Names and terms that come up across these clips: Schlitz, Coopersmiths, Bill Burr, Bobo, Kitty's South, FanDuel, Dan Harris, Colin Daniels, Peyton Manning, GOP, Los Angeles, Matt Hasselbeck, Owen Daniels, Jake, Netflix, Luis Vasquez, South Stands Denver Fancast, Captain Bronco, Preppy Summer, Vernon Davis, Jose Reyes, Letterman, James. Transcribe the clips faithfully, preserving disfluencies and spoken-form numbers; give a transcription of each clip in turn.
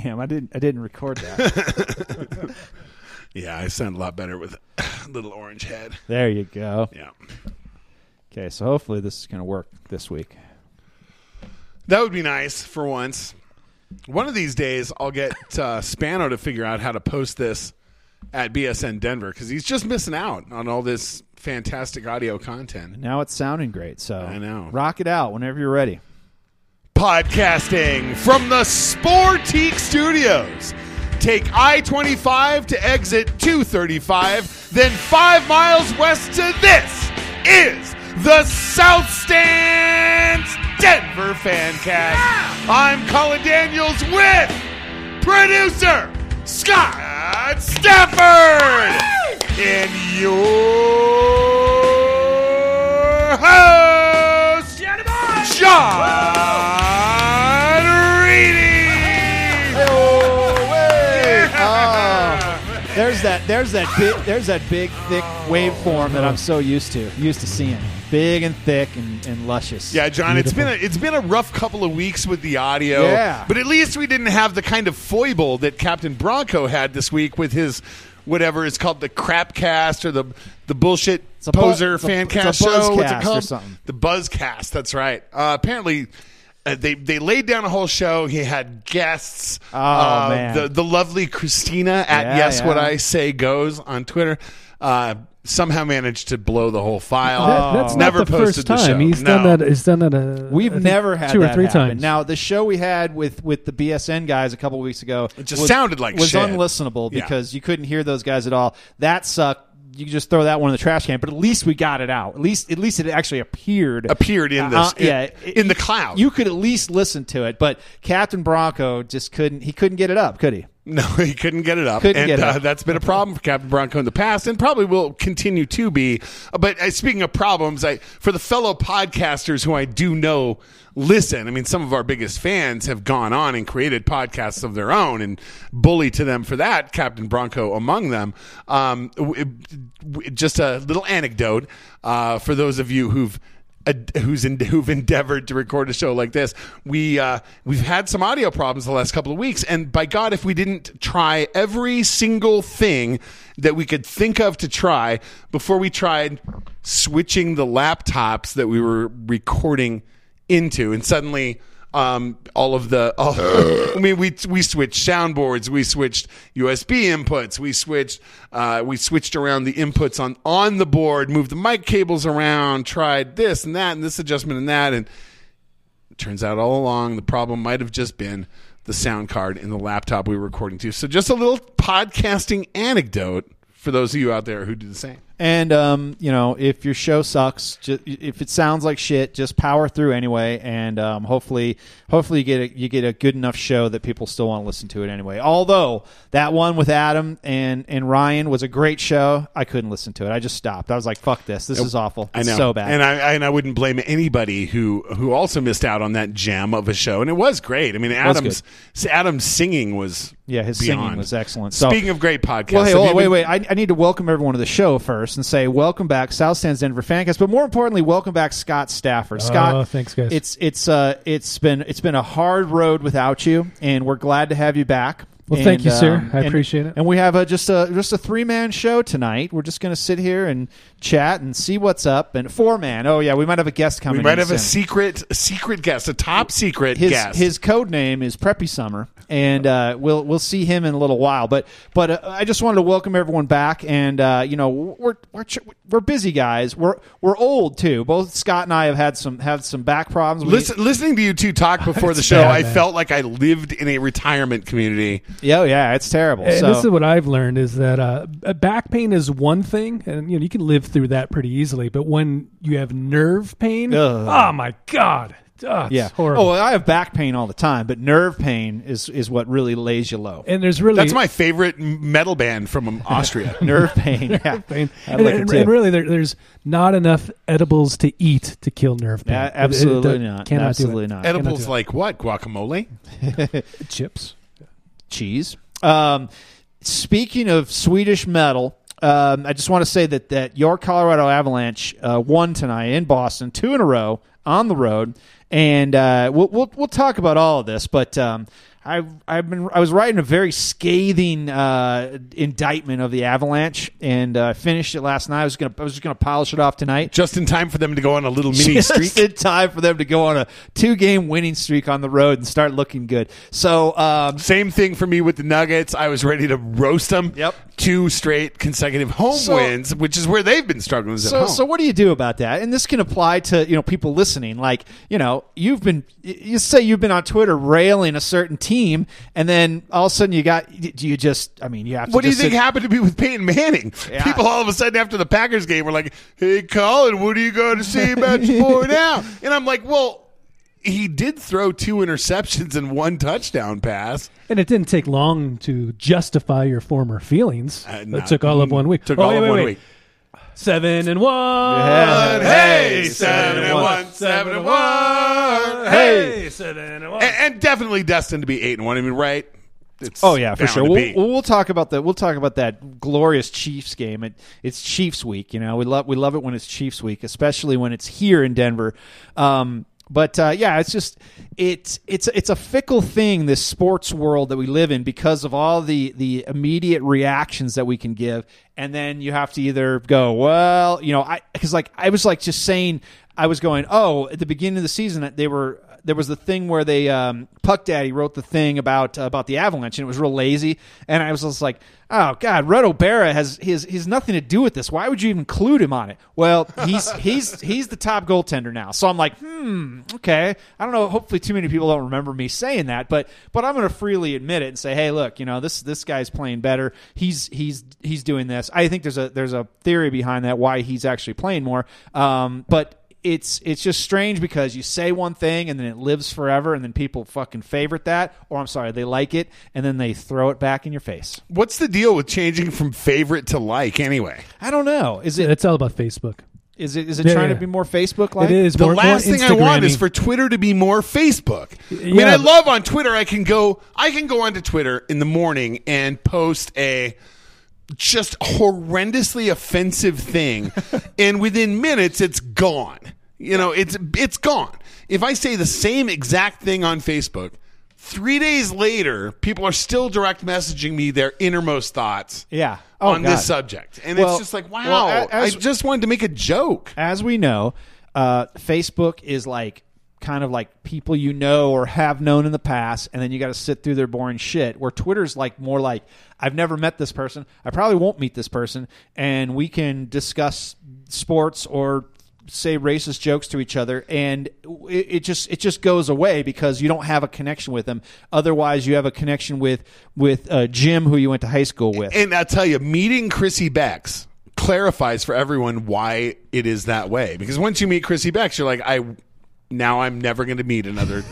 Damn, I didn't. I didn't record that. Yeah, I sound a lot better with a little orange head. There you go. Yeah. Okay, so hopefully this is going to work this week. That would be nice for once. One of these days, I'll get uh, Spano to figure out how to post this at B S N Denver, because he's just missing out on all this fantastic audio content. Now it's sounding great, so I know. Rock it out whenever you're ready. Podcasting from the Sportique Studios. Take I twenty-five to exit two thirty-five, then five miles west to this is the South Stands Denver Fancast. Yeah! I'm Colin Daniels with producer Scott Stafford and your host, John Reedy. Oh, there's that. There's that big. There's that big, thick waveform that I'm so used to. Used to seeing. Big and thick and, and luscious. Yeah, John, beautiful. it's been a, it's been a rough couple of weeks with the audio. Yeah. But at least we didn't have the kind of foible that Captain Bronco had this week with his whatever is called the crapcast or the the bullshit poser bu- fancast show. What's it called? Or something. The buzzcast. That's right. Uh, apparently, uh, they they laid down a whole show. He had guests. Oh uh, man. The the lovely Christina at yeah, Yes yeah. What I Say Goes on Twitter. Uh, somehow managed to blow the whole file. That, that's never not the posted first time. The show. He's no. done that. He's done that. A, We've never had two that or three happen. times. Now the show we had with, with the B S N guys a couple of weeks ago, it just was, sounded like was shit. unlistenable because yeah. you couldn't hear those guys at all. That sucked. You just throw that one in the trash can, but at least we got it out. At least, at least it actually appeared appeared in this, uh, in, yeah, it, in the cloud. You could at least listen to it, but Captain Bronco just couldn't. He couldn't get it up, could he? No, he couldn't get it up, couldn't and get it up. Uh, that's been a problem for Captain Bronco in the past, and probably will continue to be. But uh, speaking of problems, I for the fellow podcasters who I do know listen. I mean, some of our biggest fans have gone on and created podcasts of their own, and bully to them for that, Captain Bronco among them. Um, it, it, just a little anecdote uh, for those of you who've uh, who's in, who've endeavored to record a show like this. We uh, we've had some audio problems the last couple of weeks, and by God, if we didn't try every single thing that we could think of to try before we tried switching the laptops that we were recording into, and suddenly um, all of the all, I mean we we switched soundboards, we switched U S B inputs, we switched uh, we switched around the inputs on on the board, moved the mic cables around, tried this and that and this adjustment and that, and it turns out all along the problem might have just been the sound card in the laptop we were recording to. So just a little podcasting anecdote for those of you out there who do the same. And, um, you know, if your show sucks, ju- if it sounds like shit, just power through anyway. And um, hopefully hopefully you get a, you get a good enough show that people still want to listen to it anyway. Although that one with Adam and, and Ryan was a great show. I couldn't listen to it. I just stopped. I was like, fuck this. This is awful. It's I know. so bad. And I and I wouldn't blame anybody who, who also missed out on that gem of a show. And it was great. I mean, Adam's, Adam's singing was Yeah, his beyond. singing was excellent. So, Speaking of great podcasts. Well, hey, well, wait, been- wait. I, I need to welcome everyone to the show first. And say welcome back, South Stands Denver Fancast, but more importantly, welcome back, Scott Stafford. Scott, oh, thanks, guys. It's it's uh it's been it's been a hard road without you, and we're glad to have you back. Well, and, thank you, uh, sir. I and, appreciate it. And we have a, just a just a three man show tonight. We're just going to sit here and chat and see what's up. And four man. Oh yeah, we might have a guest coming. We might in have soon. a secret a secret guest, a top secret his, guest. His code name is Preppy Summer, and uh, we'll we'll see him in a little while. But but uh, I just wanted to welcome everyone back. And uh, you know we're we're we're busy guys. We're we're old too. Both Scott and I have had some had some back problems. We, Listen, listening to you two talk before the show, bad, I man. felt like I lived in a retirement community. Yeah, yeah, it's terrible. And so, this is what I've learned is that uh, back pain is one thing, and you know you can live through that pretty easily. But when you have nerve pain, ugh. oh my god, oh, it's yeah, horrible. Oh, well, I have back pain all the time, but nerve pain is, is what really lays you low. And there's really that's my favorite metal band from Austria, Nerve Pain. Nerve yeah. pain. I and, like and, it too. and really, there, there's not enough edibles to eat to kill nerve pain. Yeah, absolutely it, it, it, not. Cannot absolutely do it. not. Edibles like what? Guacamole, chips. Cheese. Um, speaking of Swedish metal, um, I just want to say that that your Colorado Avalanche uh, won tonight in Boston, two in a row on the road, and uh, we'll, we'll we'll talk about all of this. But um, I I've been I was writing a very scathing uh, indictment of the Avalanche, and uh, finished it last night. I was gonna I was just gonna polish it off tonight, just in time for them to go on a little mini just streak. Just in time for them to go on a two game winning streak on the road and start looking good. So um, same thing for me with the Nuggets. I was ready to roast them. Yep, two straight consecutive home so, wins, which is where they've been struggling. So at home. So what do you do about that? And this can apply to you know people listening. Like you know you've been you say you've been on Twitter railing a certain team. Team, and then all of a sudden you got do you just I mean you have to what do you think sit, happened to be with Peyton Manning? Yeah. People all of a sudden after the Packers game were like, "Hey Colin, what do you got to say about sport now?" And I'm like, well, he did throw two interceptions and one touchdown pass. And it didn't take long to justify your former feelings. Uh, no, it took all of one week. Took oh, all wait, of wait, one wait. week. Seven and one. Yeah. Hey, seven and one. Seven and one. Hey, seven and one. And, and definitely destined to be eight and one. I mean, right? It's oh yeah, for sure. We'll, we'll talk about that. We'll talk about that glorious Chiefs game. It, it's Chiefs week. You know, we love we love it when it's Chiefs week, especially when it's here in Denver. Um, But uh, yeah, it's just it's it's it's a fickle thing, this sports world that we live in, because of all the the immediate reactions that we can give, and then you have to either go well, you know, I because like I was like just saying I was going oh at the beginning of the season they were. There was the thing where they um, Puck Daddy wrote the thing about uh, about the Avalanche, and it was real lazy. And I was just like, "Oh God, Red O'Bara has he's he's nothing to do with this. Why would you even include him on it?" Well, he's he's he's the top goaltender now, so I'm like, "Hmm, okay." I don't know. Hopefully, too many people don't remember me saying that, but but I'm going to freely admit it and say, "Hey, look, you know this this guy's playing better. He's he's he's doing this." I think there's a there's a theory behind that why he's actually playing more, um, but. It's it's just strange because you say one thing and then it lives forever and then people fucking favorite that, or I'm sorry, they like it and then they throw it back in your face. What's the deal with changing from favorite to like anyway? I don't know. Is it? It's all about Facebook. Is it? Is it yeah, trying yeah. to be more Facebook-like? It is. The more, last more thing I want is for Twitter to be more Facebook. Yeah, I mean, I love on Twitter. I can go. I can go onto Twitter in the morning and post a. Just horrendously offensive thing, and within minutes it's gone. You know, it's it's gone. If I say the same exact thing on Facebook, three days later, people are still direct messaging me their innermost thoughts. Yeah. Oh, on God. This subject, and well, it's just like, wow. Well, as, I just wanted to make a joke. As we know, uh, Facebook is like. Kind of like people you know or have known in the past, and then you got to sit through their boring shit, where Twitter's like more like, I've never met this person, I probably won't meet this person, and we can discuss sports or say racist jokes to each other, and it, it just it just goes away because you don't have a connection with them. Otherwise, you have a connection with, with uh, Jim, who you went to high school with. And I'll tell you, meeting Chrissy Becks clarifies for everyone why it is that way, because once you meet Chrissy Becks, you're like, I... Now I'm never going to meet another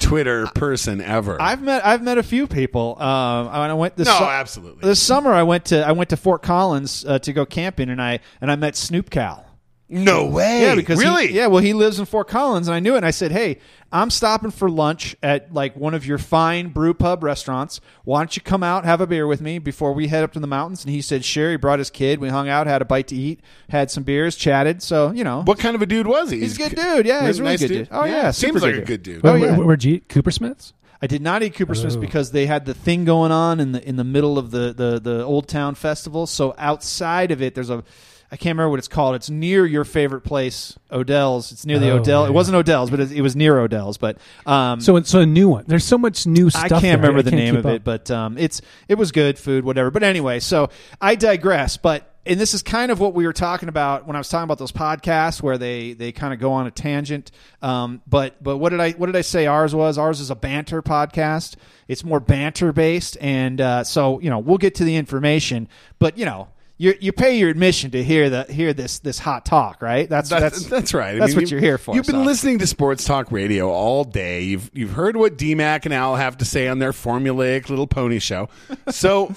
Twitter person ever. I've met I've met a few people. Um, I went this no, su- absolutely this summer. I went to I went to Fort Collins uh, to go camping, and I and I met Snoop Cal. No way! Yeah, because really? He, yeah, well, he lives in Fort Collins, and I knew it. And I said, "Hey, I'm stopping for lunch at like one of your fine brew pub restaurants. Why don't you come out, have a beer with me before we head up to the mountains?" And he said, "Sure." He brought his kid. We hung out, had a bite to eat, had some beers, chatted. So you know, what kind of a dude was he? He's a good dude. Yeah, he's a really nice good dude. dude. Oh yeah, yeah seems like good a good dude. dude. Oh, yeah. Were you Coopersmiths? I did not eat Coopersmiths oh. because they had the thing going on in the in the middle of the the the Old Town Festival. So outside of it, there's a. I can't remember what it's called. It's near your favorite place, Odell's. It's near the oh, Odell. Man. It wasn't Odell's, but it, it was near Odell's. But um, so it's so a new one. There's so much new stuff. I can't there. remember I the can't name of up. it, but um, it's it was good food, whatever. But anyway, so I digress. But and this is kind of what we were talking about when I was talking about those podcasts where they, they kind of go on a tangent. Um, but but what did I what did I say? Ours was ours is a banter podcast. It's more banter based, and uh, so you know we'll get to the information. But you know. You you pay your admission to hear the hear this this hot talk, right? That's that's that's, that's right. I that's mean, what you're here for. You've so. been listening to sports talk radio all day. You've you've heard what D-Mac and Al have to say on their formulaic little pony show. So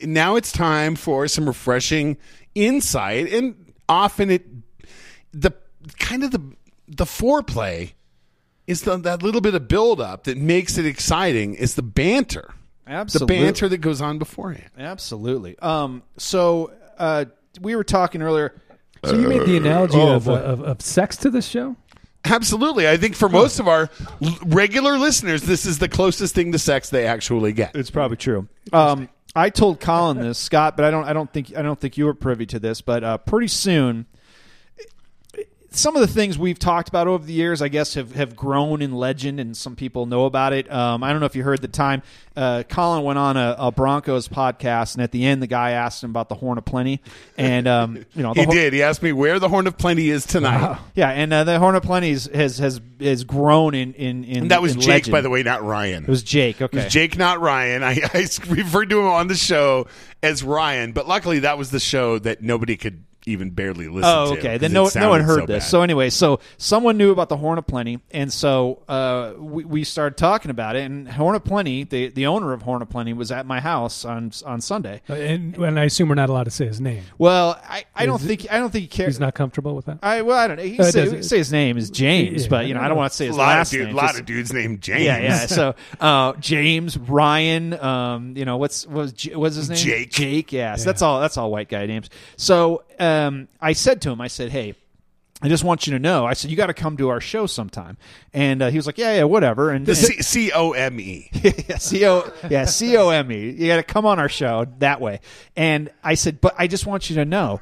now it's time for some refreshing insight, and often it the kind of the the foreplay is the, that little bit of build up that makes it exciting is the banter. Absolutely. The banter that goes on beforehand. Absolutely. Um, so uh, we were talking earlier. So you made the analogy uh, oh, of, uh, of, of sex to this show? Absolutely. I think for most of our regular listeners, this is the closest thing to sex they actually get. It's probably true. Um, I told Colin this, Scott, but I don't. I don't think. I don't think you were privy to this. But uh, pretty soon, some of the things we've talked about over the years, I guess, have, have grown in legend, and some people know about it. Um, I don't know if you heard the time. Uh, Colin went on a, a Broncos podcast, and at the end, the guy asked him about the Horn of Plenty. And um, you know, the he ho- did. He asked me where the Horn of Plenty is tonight. Wow. Yeah, and uh, the Horn of Plenty is, has has has grown in in. in and that was in Jake, legend. By the way, not Ryan. It was Jake. Okay, it was Jake, not Ryan. I, I referred to him on the show as Ryan, but luckily, that was the show that nobody could even barely listen to. Oh, okay. To, then no, no one heard so this. Bad. So anyway, so someone knew about the Horn of Plenty, and so uh, we, we started talking about it. And Horn of Plenty, the, the owner of Horn of Plenty, was at my house on on Sunday. And, and I assume we're not allowed to say his name. Well, I, I don't it, think I don't think he cares. He's not comfortable with that. I well, I don't know. He uh, say, we say his name is James, yeah, but you know, I don't, don't want to say his last dude, name. A lot Just, of dudes named James. Yeah, yeah. So uh, James, Ryan, um, you know, what's what's what's his name? Jake. Jake. Yeah. So yeah. That's all. That's all white guy names. So. Uh, Um, I said to him, I said, hey, I just want you to know. I said, you got to come to our show sometime. And uh, he was like, yeah, yeah, whatever. And, the and C O M E. Yeah, C O yeah, C O M E. You got to come on our show that way. And I said, but I just want you to know,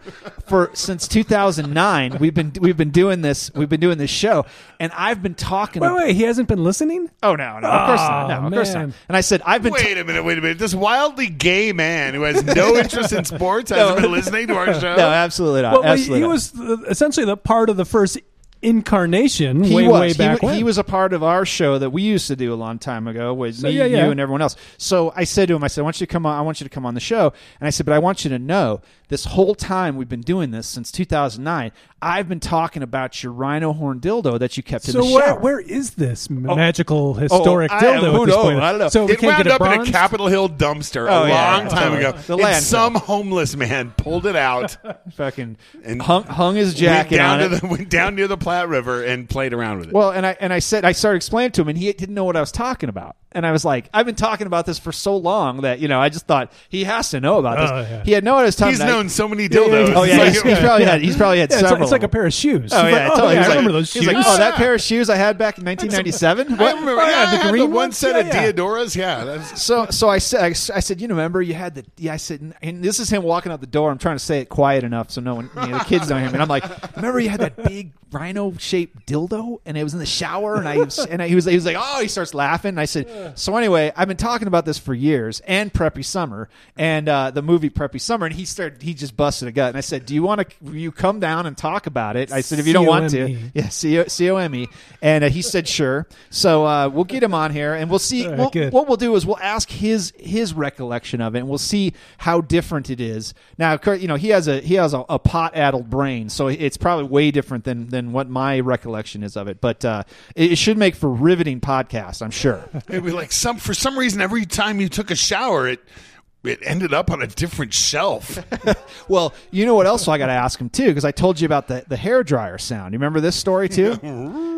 for since two thousand nine, we've been we've been doing this. We've been doing this show, and I've been talking. Wait, about, wait, he hasn't been listening? Oh no, no, of course oh, not. No, man. Of course not. And I said, I've been. Wait ta- a minute, wait a minute. This wildly gay man who has no interest in sports no. hasn't been listening to our show. No, absolutely not. Well, absolutely he, he was essentially the part of the first incarnation he way, was. way back he, when. He was a part of our show that we used to do a long time ago with so, me, yeah, yeah. you, and everyone else. So I said to him, I said, I want you to come on, I want you to come on the show. And I said, but I want you to know, this whole time we've been doing this since two thousand nine, I've been talking about your rhino horn dildo that you kept in so the shower. So where, where is this magical, oh, historic oh, dildo I, who at this point? I don't know. So it wound up bronzed? in a Capitol Hill dumpster oh, a yeah, long yeah. time ago. The and some homeless man pulled it out. Fucking and hung, hung his jacket went down on it. To the, went down near the Platte River and played around with it. Well, and I, and I said, I started explaining to him, and he didn't know what I was talking about. And I was like, I've been talking about this for so long that, you know, I just thought he has to know about this. Oh, yeah. He had no one was talking he's about. He's known so many dildos. Oh, yeah. Like, he's, he's, probably yeah. Had, he's probably had yeah, several. It's like a pair of shoes. Oh, yeah. Like, oh, yeah, yeah I remember like, those shoes. Like, oh, that pair of shoes I had back in nineteen ninety-seven? I remember. Oh, yeah, the green the one set yeah, of yeah. Deodoras. Yeah. That's... So so I said, I said, you know, remember you had the, yeah, I said, and this is him walking out the door. I'm trying to say it quiet enough so no one, you know, the kids don't hear me. And I'm like, remember you had that big rhino-shaped dildo? And it was in the shower. And I and I, he, was, he was like, oh, he starts laughing. And I said, so anyway, I've been talking about this for years, and Preppy Summer, and uh, the movie Preppy Summer, and he started. He just busted a gut, and I said, "Do you want to? You come down and talk about it?" I said, "If you don't want to, yeah, C O M E." And uh, he said, "Sure." So uh, we'll get him on here, and we'll see. Right, we'll, what we'll do is we'll ask his his recollection of it, and we'll see how different it is. Now, of course, you know he has a he has a, a pot-addled brain, so it's probably way different than than what my recollection is of it. But uh, it, it should make for riveting podcasts, I'm sure. We like some for some reason every time you took a shower it it ended up on a different shelf. Well, you know what else I got to ask him too, because I told you about the the hair dryer sound. You remember this story too?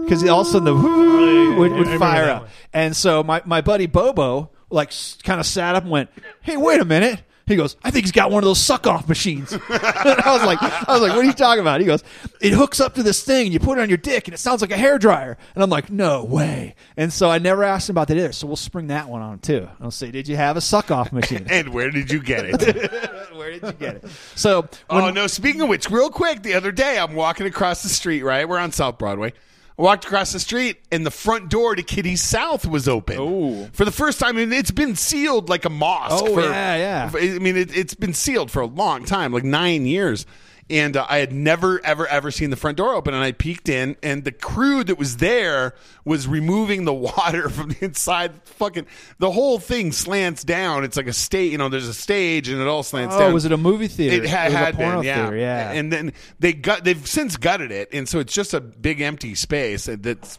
Because also the would, would fire up, and so my my buddy Bobo like kind of sat up and went, "Hey, wait a minute." He goes, I think he's got one of those suck-off machines. And I was like, I was like, what are you talking about? He goes, it hooks up to this thing, and you put it on your dick, and it sounds like a hairdryer. And I'm like, no way. And so I never asked him about that either. So we'll spring that one on, too. I'll say, did you have a suck-off machine? And where did you get it? Where did you get it? So, when- Oh, no, speaking of which, real quick, the other day I'm walking across the street, right? We're on South Broadway. I walked across the street, and the front door to Kitty's South was open. Ooh. For the first time. I mean, it's been sealed like a mosque. Oh, for, yeah, yeah. I mean, it, it's been sealed for a long time, like nine years. And uh, I had never, ever, ever seen the front door open, and I peeked in, and the crew that was there was removing the water from the inside. Fucking, the whole thing slants down. It's like a stage, you know, there's a stage, and it all slants oh, down. Oh, was it a movie theater? It ha- it had been, yeah. Theater, yeah. And then they got, they've since gutted it, and so it's just a big empty space that's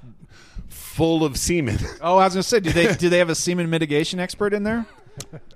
full of semen. Oh, I was going to say, do they do they have a semen mitigation expert in there?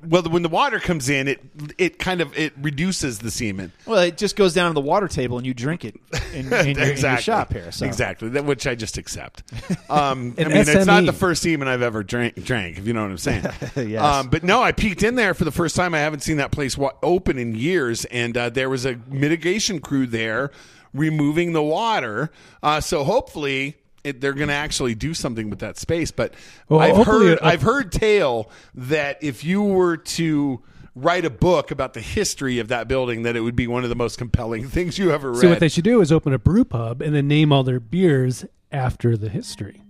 Well, when the water comes in, it it kind of it reduces the semen. Well, it just goes down to the water table, and you drink it in, in, exactly. your, in your shop here. So. Exactly, that, which I just accept. Um, I mean, S M E. It's not the first semen I've ever drank, drank if you know what I'm saying. Yes. Um, but no, I peeked in there for the first time. I haven't seen that place wa- open in years, and uh, there was a mitigation crew there removing the water. Uh, so hopefully... it, they're going to actually do something with that space. But well, I've heard it, I've heard tale that if you were to write a book about the history of that building, that it would be one of the most compelling things you ever read. So what they should do is open a brew pub and then name all their beers after the history.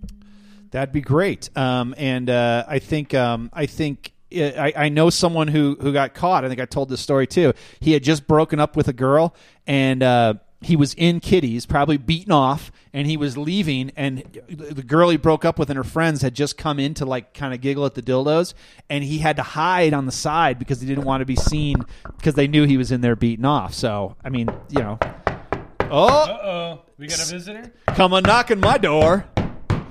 That'd be great. Um, and uh, I think um, I think I, I know someone who, who got caught. I think I told this story too. He had just broken up with a girl, and uh, he was in Kitty's, probably beaten off, and he was leaving. And the girl he broke up with and her friends had just come in to like kind of giggle at the dildos, and he had to hide on the side because he didn't want to be seen because they knew he was in there beaten off. So I mean, you know. Oh, uh-oh. We got a visitor. Come on, knocking my door.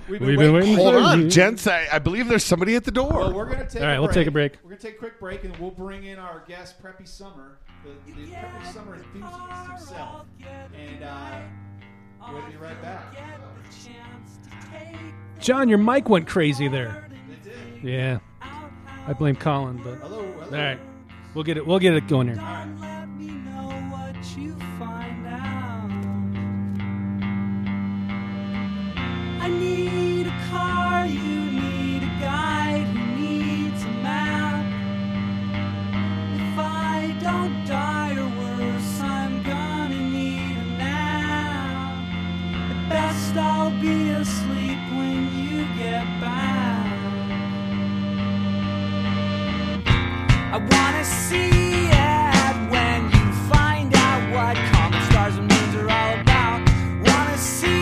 We've been, We've been waiting. Hold on, gents. I, I believe there's somebody at the door. Well, we're gonna take All right, a break. we'll take a break. We're going to take a quick break, and we'll bring in our guest, Preppy Summer, the, the Preppy Summer enthusiast himself. And uh, we'll be right back. John, your mic went crazy there. It did. Yeah. I blame Colin, but hello, hello. All right, we'll get it. We'll get it going here. All right. Let me know what you find out. I need a car, you need a guide, who needs a map. If I don't die or worse, I'm gonna need a nap. At best I'll be asleep when you get back. I wanna see it when you find out what comet stars and moons are all about. Wanna see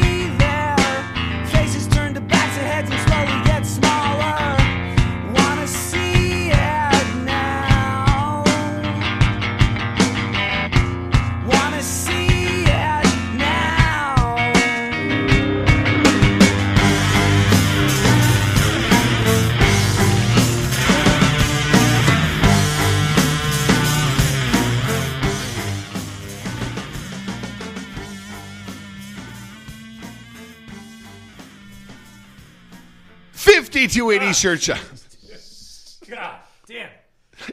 fifty-two eighty Schercha. God damn.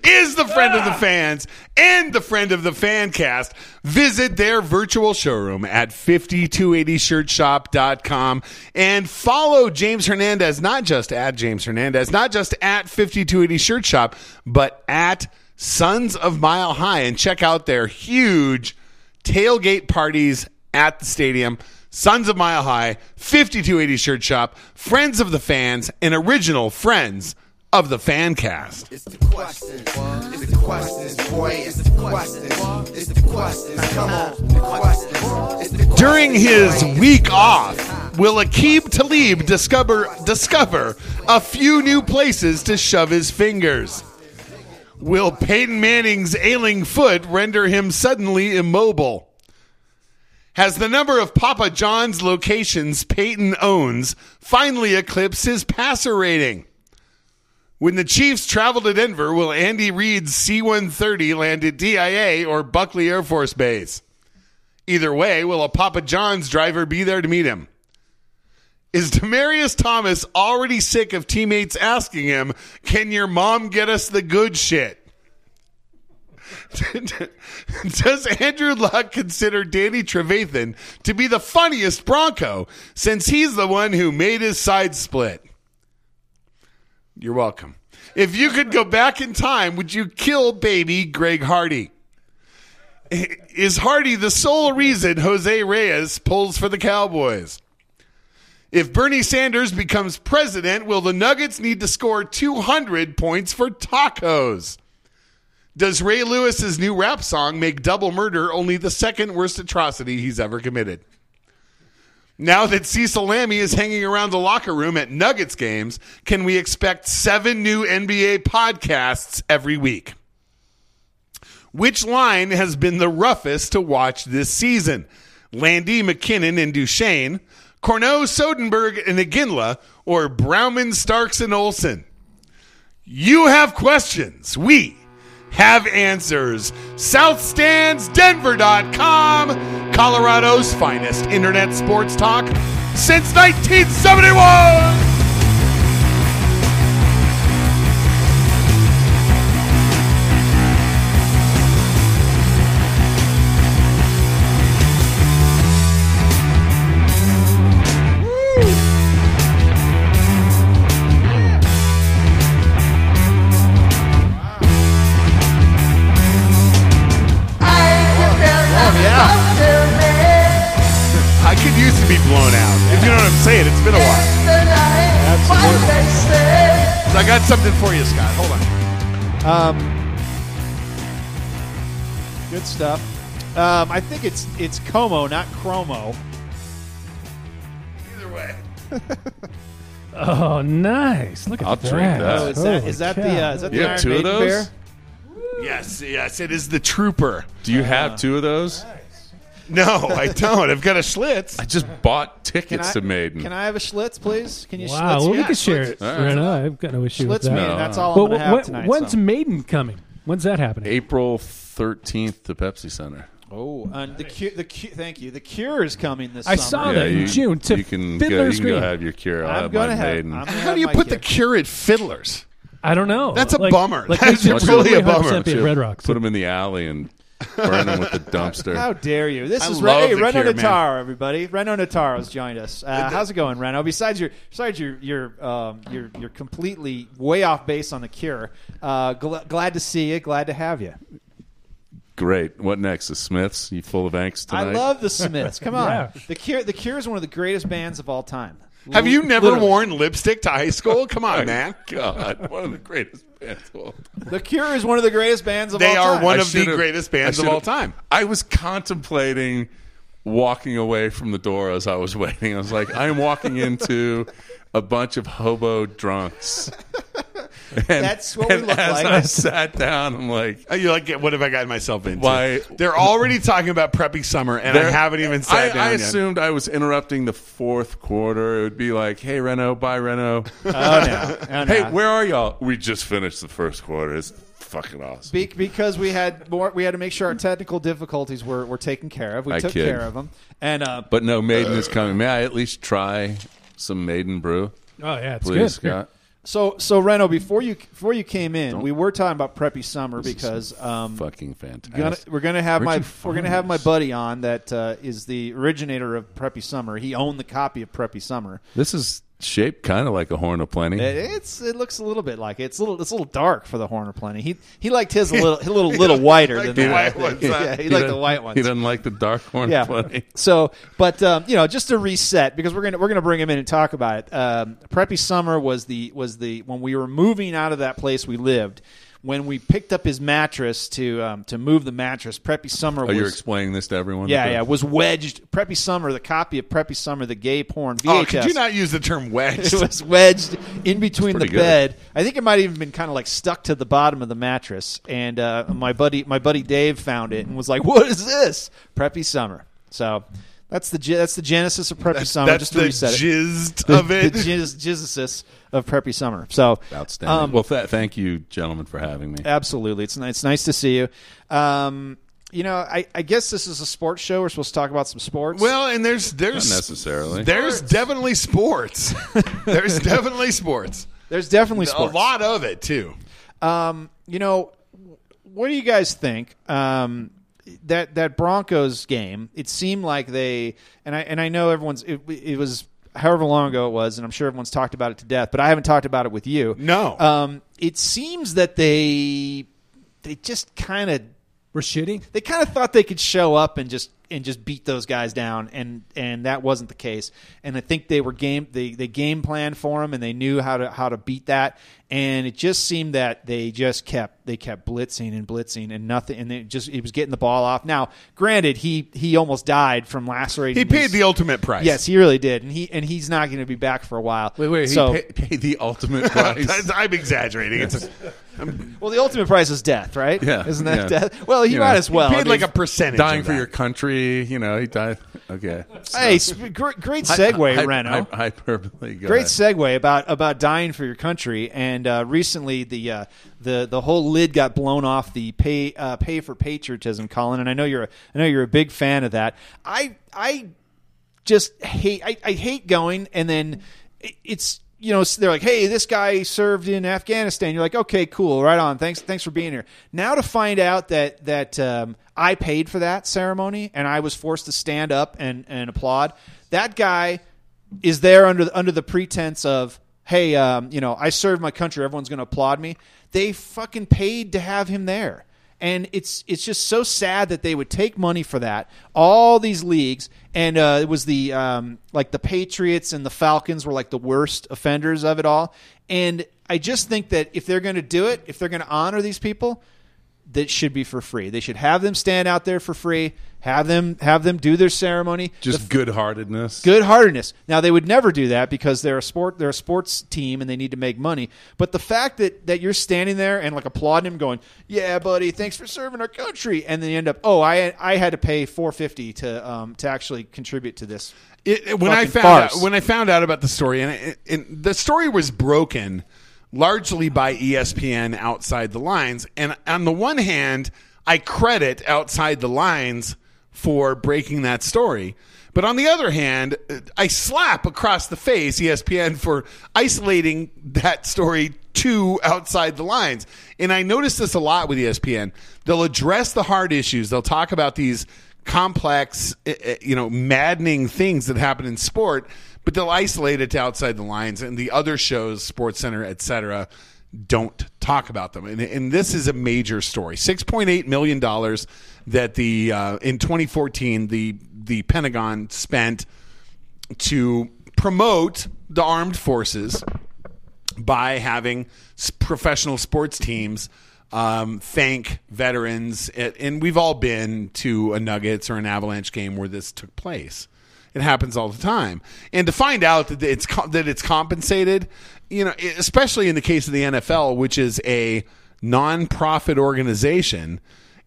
Is the friend ah. of the fans and the friend of the fan cast. Visit their virtual showroom at fifty-two eighty shirt shop dot com and follow James Hernandez, not just at James Hernandez, not just at fifty-two eighty shirt shop, but at Sons of Mile High, and check out their huge tailgate parties at the stadium. Sons of Mile High, fifty-two eighty Shirt Shop, Friends of the Fans, and original Friends of the Fan Cast. It's the questions, it's the questions, boy, it's the questions, it's the questions, come on, the questions, it's the questions. During his week off, will Aqib Talib discover, discover a few new places to shove his fingers? Will Peyton Manning's ailing foot render him suddenly immobile? Has the number of Papa John's locations Peyton owns finally eclipsed his passer rating? When the Chiefs travel to Denver, will Andy Reid's C one thirty land at D I A or Buckley Air Force Base? Either way, will a Papa John's driver be there to meet him? Is Demarius Thomas already sick of teammates asking him, "Can your mom get us the good shit?" Does Andrew Luck consider Danny Trevathan to be the funniest Bronco since he's the one who made his side split? You're welcome. If you could go back in time, would you kill baby Greg Hardy? Is Hardy the sole reason Jose Reyes pulls for the Cowboys? If Bernie Sanders becomes president, will the Nuggets need to score two hundred points for tacos? Does Ray Lewis's new rap song make double murder only the second worst atrocity he's ever committed? Now that Cecil Lammy is hanging around the locker room at Nuggets games, can we expect seven new N B A podcasts every week? Which line has been the roughest to watch this season? Landy, McKinnon, and Duchesne, Corneau, Soderbergh, and Iginla, or Browman, Starks, and Olsen? You have questions. We have answers. South Stands Denver dot com, Colorado's finest internet sports talk since nineteen seventy-one. Woo. have something for you, Scott. Hold on. Um, good stuff. Um, I think it's it's Como, not Chromo. Either way. Oh, nice! Look at I'll that. Drink that. Oh, is that is that, the, uh, is that the Iron Maiden beer? Yes, yes, it is the Trooper. Do you uh, have two of those? Nice. No, I don't. I've got a Schlitz. I just bought tickets I, to Maiden. Can I have a Schlitz, please? Can you? Wow, Schlitz? Well, yeah, we can share it. Right. Right now, I've got no issue Schlitz with that. Maiden, no. That's all well, I'm going to have when, tonight. When's so. Maiden coming? When's that happening? April thirteenth to Pepsi Center. Oh, uh, nice. the Cure, the Cure, thank you. The Cure is coming this I summer. I saw yeah, that in June to you can Fiddler's go, you can go have your Cure. I'll I'm have my have, Maiden. How do you put Cure. The Cure at Fiddler's? I don't know. That's a like, bummer. Like That's really a bummer. Red Rocks. Put them in the alley and burn them with the dumpster. How dare you? This I is Ren- hey, Renaud Notaro, everybody. Renaud Notaro's joined us. Uh, how's it going, Renaud? Besides your, besides your, your, um, your, you're completely way off base on the Cure. Uh, gl- glad to see you. Glad to have you. Great. What next? The Smiths? You full of angst tonight? I love the Smiths. Come on. Yeah. The Cure. The Cure is one of the greatest bands of all time. Have you never Literally. worn lipstick to high school? Come on, man. God, one of the greatest bands of all time. The Cure is one of the greatest bands of they all time. They are one I of the greatest bands of all time. I was contemplating walking away from the door as I was waiting. I was like, I am walking into a bunch of hobo drunks. And, That's what and we look as like. I sat down, I'm like, "You like, what have I gotten myself into?" Why they're already talking about Preppy Summer, and I haven't even sat I, down I yet. I assumed I was interrupting the fourth quarter. It would be like, "Hey, Renaud, bye, Renaud." Oh, no. Oh, no. Hey, where are y'all? We just finished the first quarter. It's fucking awesome. Be- because we had more, we had to make sure our technical difficulties were, were taken care of. We I took kid. care of them, and uh, but no, Maiden uh, is coming. May I at least try some Maiden brew? Oh yeah, it's please, good. Scott. So, so Renaud, before you before you came in, Don't, we were talking about Preppy Summer because um, fucking fantastic. Gonna, we're gonna have Where'd my we're gonna have this? my buddy on that uh, is the originator of Preppy Summer. He owned the copy of Preppy Summer. This is shaped kind of like a Horn of Plenty. It, it's it looks a little bit like it. it's a little it's a little dark for the Horn of Plenty. He he liked his a little a little little whiter like than the that. White ones, huh? Yeah, he, he liked the white ones. He doesn't like the dark Horn yeah. of Plenty. So, but um, you know, just to reset because we're gonna we're gonna bring him in and talk about it. Um, Preppy Summer was the was the when we were moving out of that place we lived. When we picked up his mattress to um, to move the mattress, Preppy Summer was... Oh, you're explaining this to everyone? Yeah, yeah, was wedged. Preppy Summer, the copy of Preppy Summer, the gay porn V H S. Oh, could you not use the term wedged? It was wedged in between the good. bed. I think it might have even been kind of like stuck to the bottom of the mattress. And uh, my buddy my buddy Dave found it and was like, what is this? Preppy Summer. So... That's the that's the genesis of Preppy that's, Summer. That's just to the reset it. jizzed of it. The, the jizz, jizzes of Preppy Summer. So outstanding. Um, well, th- thank you, gentlemen, for having me. Absolutely, it's it's nice to see you. Um, you know, I, I guess this is a sports show. We're supposed to talk about some sports. Well, and there's there's not necessarily there's sports. definitely sports. there's definitely sports. There's definitely sports. A lot of it too. Um, you know, what do you guys think? Um, That that Broncos game, it seemed like they and I and I know everyone's it, it was however long ago it was, and I'm sure everyone's talked about it to death, but I haven't talked about it with you. No, um, it seems that they they just kind of were shitty. They kind of thought they could show up and just and just beat those guys down, and and that wasn't the case. And I think they were game they they game planned for them, and they knew how to how to beat that. And it just seemed that they just kept they kept blitzing and blitzing and nothing, and it just it was getting the ball off. Now, granted, he he almost died from lacerating. He paid his, the ultimate price. Yes, he really did, and he and he's not going to be back for a while. Wait, wait, so, he paid, paid the ultimate price. I'm exaggerating. Yes. It's a, I'm, well, the ultimate price is death, right? Yeah, isn't that yeah. death? Well, he you might know, as well. He paid I mean, like a percentage. Dying for your country, you know, he died. Okay. So. Hey, great, great segue, Renaud. Hyperbole. Great segue about about dying for your country and. And uh, recently, the uh, the the whole lid got blown off the pay uh, pay for patriotism, Colin. And I know you're a, I know you're a big fan of that. I I just hate I, I hate going, and then it's you know they're like, hey, this guy served in Afghanistan. You're like, okay, cool, right on. Thanks, thanks for being here. Now to find out that that um, I paid for that ceremony and I was forced to stand up and, and applaud. That guy is there under under the pretense of. Hey, um, you know, I served my country. Everyone's going to applaud me. They fucking paid to have him there. And it's it's just so sad that they would take money for that. All these leagues. And uh, it was the um, like the Patriots and the Falcons were like the worst offenders of it all. And I just think that if they're going to do it, if they're going to honor these people, that should be for free. They should have them stand out there for free. Have them have them do their ceremony. Just f- good-heartedness. Good-heartedness. Now, they would never do that because they're a sport. They're a sports team and they need to make money. But the fact that, that you're standing there and like applauding him, going, "Yeah, buddy, thanks for serving our country," and then you end up, "Oh, I I had to pay four fifty to um to actually contribute to this." It, it, when I found farce. out, when I found out about the story, and, it, and the story was broken largely by E S P N Outside the Lines. And on the one hand, I credit Outside the Lines for breaking that story. But on the other hand, I slap across the face E S P N for isolating that story to Outside the Lines. And I notice this a lot with E S P N. They'll address the hard issues. They'll talk about these complex, you know, maddening things that happen in sport, but they'll isolate it to Outside the Lines, and the other shows, Sports Center, et cetera, don't talk about them. And, and this is a major story. six point eight million dollars that the uh, in twenty fourteen the the Pentagon spent to promote the armed forces by having professional sports teams um, thank veterans. And we've all been to a Nuggets or an Avalanche game where this took place. It happens all the time. And to find out that it's that it's compensated, you know, especially in the case of the N F L, which is a nonprofit organization,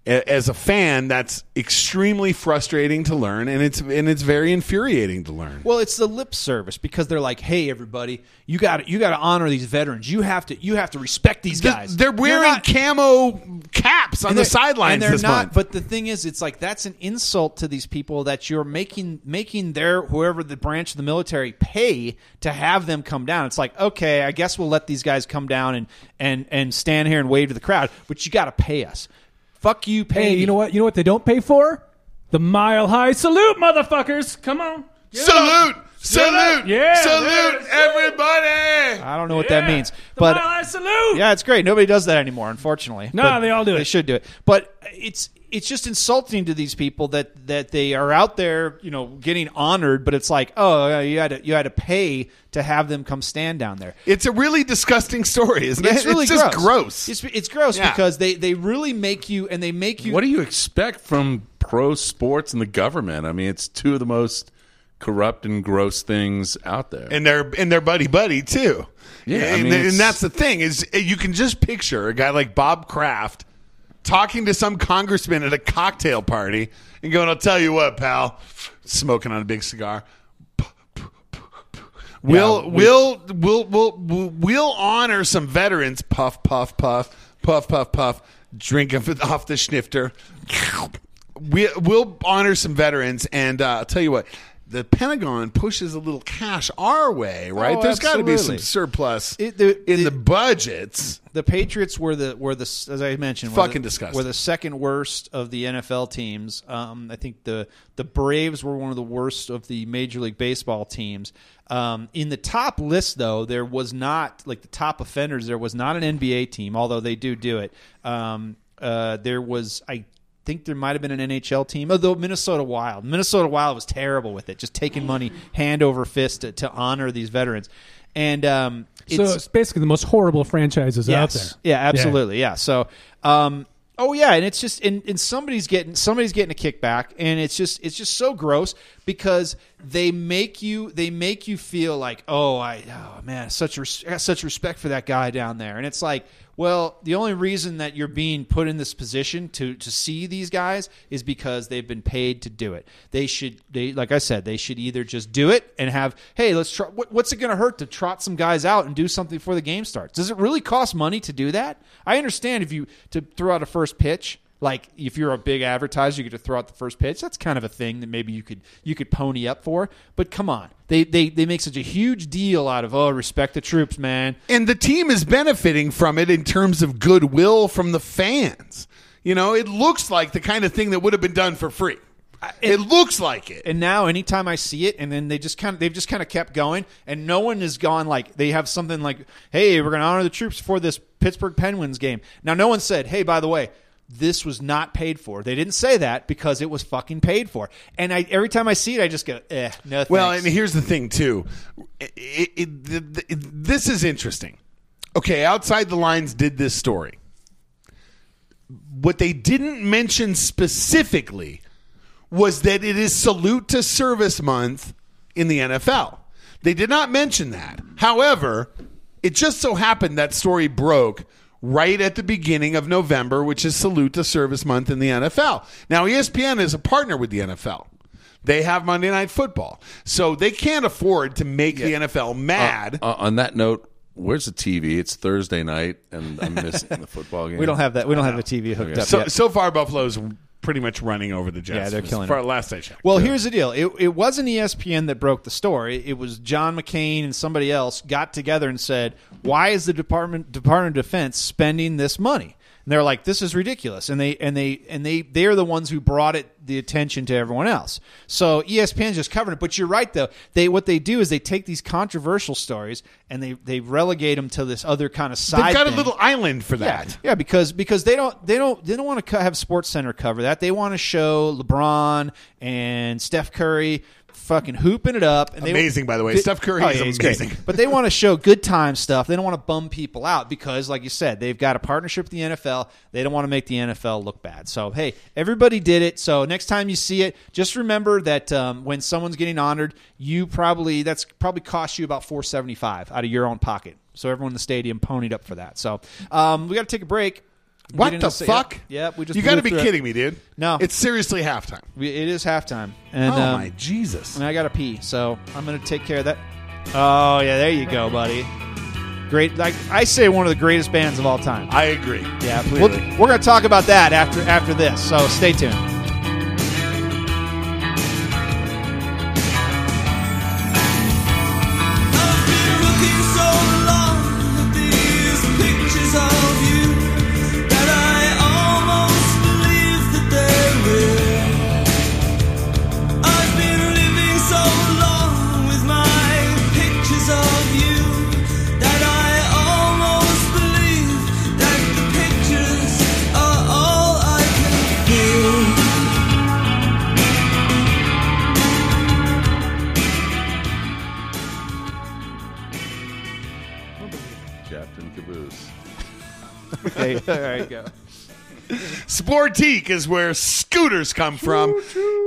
as a fan, that's extremely frustrating to learn, and it's and it's very infuriating to learn. Well, it's the lip service because they're like, "Hey, everybody, you got you got to honor these veterans. You have to you have to respect these guys." They're wearing not, camo caps on the sidelines and this not, month. But the thing is, it's like that's an insult to these people that you're making making their whoever the branch of the military pay to have them come down. It's like, okay, I guess we'll let these guys come down and and and stand here and wave to the crowd, but you got to pay us. Fuck you, pay. Hey, you know what? You know what they don't pay for? The Mile High Salute, motherfuckers. Come on. Get salute. Up. Salute. Yeah. Salute, everybody. I don't know what yeah. that means. But the Mile High Salute. Yeah, it's great. Nobody does that anymore, unfortunately. No, but they all do it. They should do it. But it's it's just insulting to these people that, that they are out there, you know, getting honored, but it's like, oh, you had to, you had to pay to have them come stand down there. It's a really disgusting story, isn't it? It's really it's just gross. gross. It's, it's gross yeah. because they, they really make you, and they make you... What do you expect from pro sports and the government? I mean, it's two of the most corrupt and gross things out there. And they're, and they're buddy-buddy, too. Yeah, and, I mean, and, and that's the thing, is you can just picture a guy like Bob Kraft talking to some congressman at a cocktail party and going, "I'll tell you what, pal," smoking on a big cigar. We'll, yeah, we, we'll, we'll, we'll, we'll honor some veterans. Puff, puff, puff, puff, puff, puff. Drinking off the schnifter. We, we'll honor some veterans, and uh, I'll tell you what. The Pentagon pushes a little cash our way, right? Oh, there's got to be some surplus it, the, in the, the budgets. The Patriots were the were the as I mentioned fucking were the, disgusting. Were the second worst of the N F L teams. Um, I think the the Braves were one of the worst of the Major League Baseball teams. Um, in the top list, though, there was not like the top offenders. There was not an N B A team, although they do do it. Um, uh, there was I. think there might have been an N H L team, although Minnesota Wild. Minnesota Wild was terrible with it, just taking money hand over fist to, to honor these veterans. And um, it's, so it's basically the most horrible franchises yes, out there. Yeah, absolutely. Yeah. yeah. So, um, oh yeah, and it's just and, and somebody's getting somebody's getting a kickback, and it's just it's just so gross because they make you they make you feel like oh I oh man such res- I got such respect for that guy down there, and it's like. Well, the only reason that you're being put in this position to, to see these guys is because they've been paid to do it. They should, they like I said, they should either just do it and have, hey, let's try. What, what's it going to hurt to trot some guys out and do something before the game starts? Does it really cost money to do that? I understand if you to throw out a first pitch. Like if you're a big advertiser, you get to throw out the first pitch. That's kind of a thing that maybe you could you could pony up for. But come on, they they they make such a huge deal out of oh respect the troops, man. And the team is benefiting from it in terms of goodwill from the fans. You know, it looks like the kind of thing that would have been done for free. It, it looks like it. And now anytime I see it, and then they just kind of they've just kind of kept going, and no one has gone like they have something like hey we're going to honor the troops for this Pittsburgh Penguins game. Now no one said hey by the way. This was not paid for. They didn't say that because it was fucking paid for. And I, every time I see it, I just go, eh, no thanks. Well, and here's the thing, too. It, it, it, it, this is interesting. Okay, Outside the Lines did this story. What they didn't mention specifically was that it is Salute to Service Month in the N F L. They did not mention that. However, it just so happened that story broke right at the beginning of November, which is Salute to Service Month in the N F L. Now, E S P N is a partner with the N F L. They have Monday Night Football. So they can't afford to make yeah. the N F L mad. Uh, uh, on that note, where's the T V? It's Thursday night, and I'm missing the football game. We don't have that. We don't have the T V hooked okay. up so, yet. So far, Buffalo's pretty much running over the Jets. Yeah, they're killing it. Last I checked. Well, yeah. here's the deal. It, it wasn't E S P N that broke the story. It was John McCain and somebody else got together and said, why is the Department, Department of Defense spending this money? And they're like, this is ridiculous. And they and they and they they are the ones who brought it the attention to everyone else. So E S P N's just covering it. But you're right though. They what they do is they take these controversial stories and they, they relegate them to this other kind of side. They've got thing. a little island for that. Yeah, yeah, because because they don't they don't they don't want to have SportsCenter cover that. They want to show LeBron and Steph Curry fucking hooping it up. And amazing, they, by the way. They, Steph Curry oh, is yeah, amazing. Great. But they want to show good time stuff. They don't want to bum people out because, like you said, they've got a partnership with the N F L. They don't want to make the N F L look bad. So, hey, everybody did it. So next time you see it, just remember that um, when someone's getting honored, you probably that's probably cost you about four hundred seventy-five dollars out of your own pocket. So everyone in the stadium ponied up for that. So um, we got to take a break. What the say, fuck? Yep, yep, we just you got to be kidding it. me, dude. No. It's seriously halftime. We, it is halftime. And, oh, um, my Jesus. And I got to pee, so I'm going to take care of that. Oh, yeah, there you go, buddy. Great. Like I say, one of the greatest bands of all time. I agree. Yeah, we'll, we're going to talk about that after after this, so stay tuned. Hey, there you go. Sportique is where scooters come from,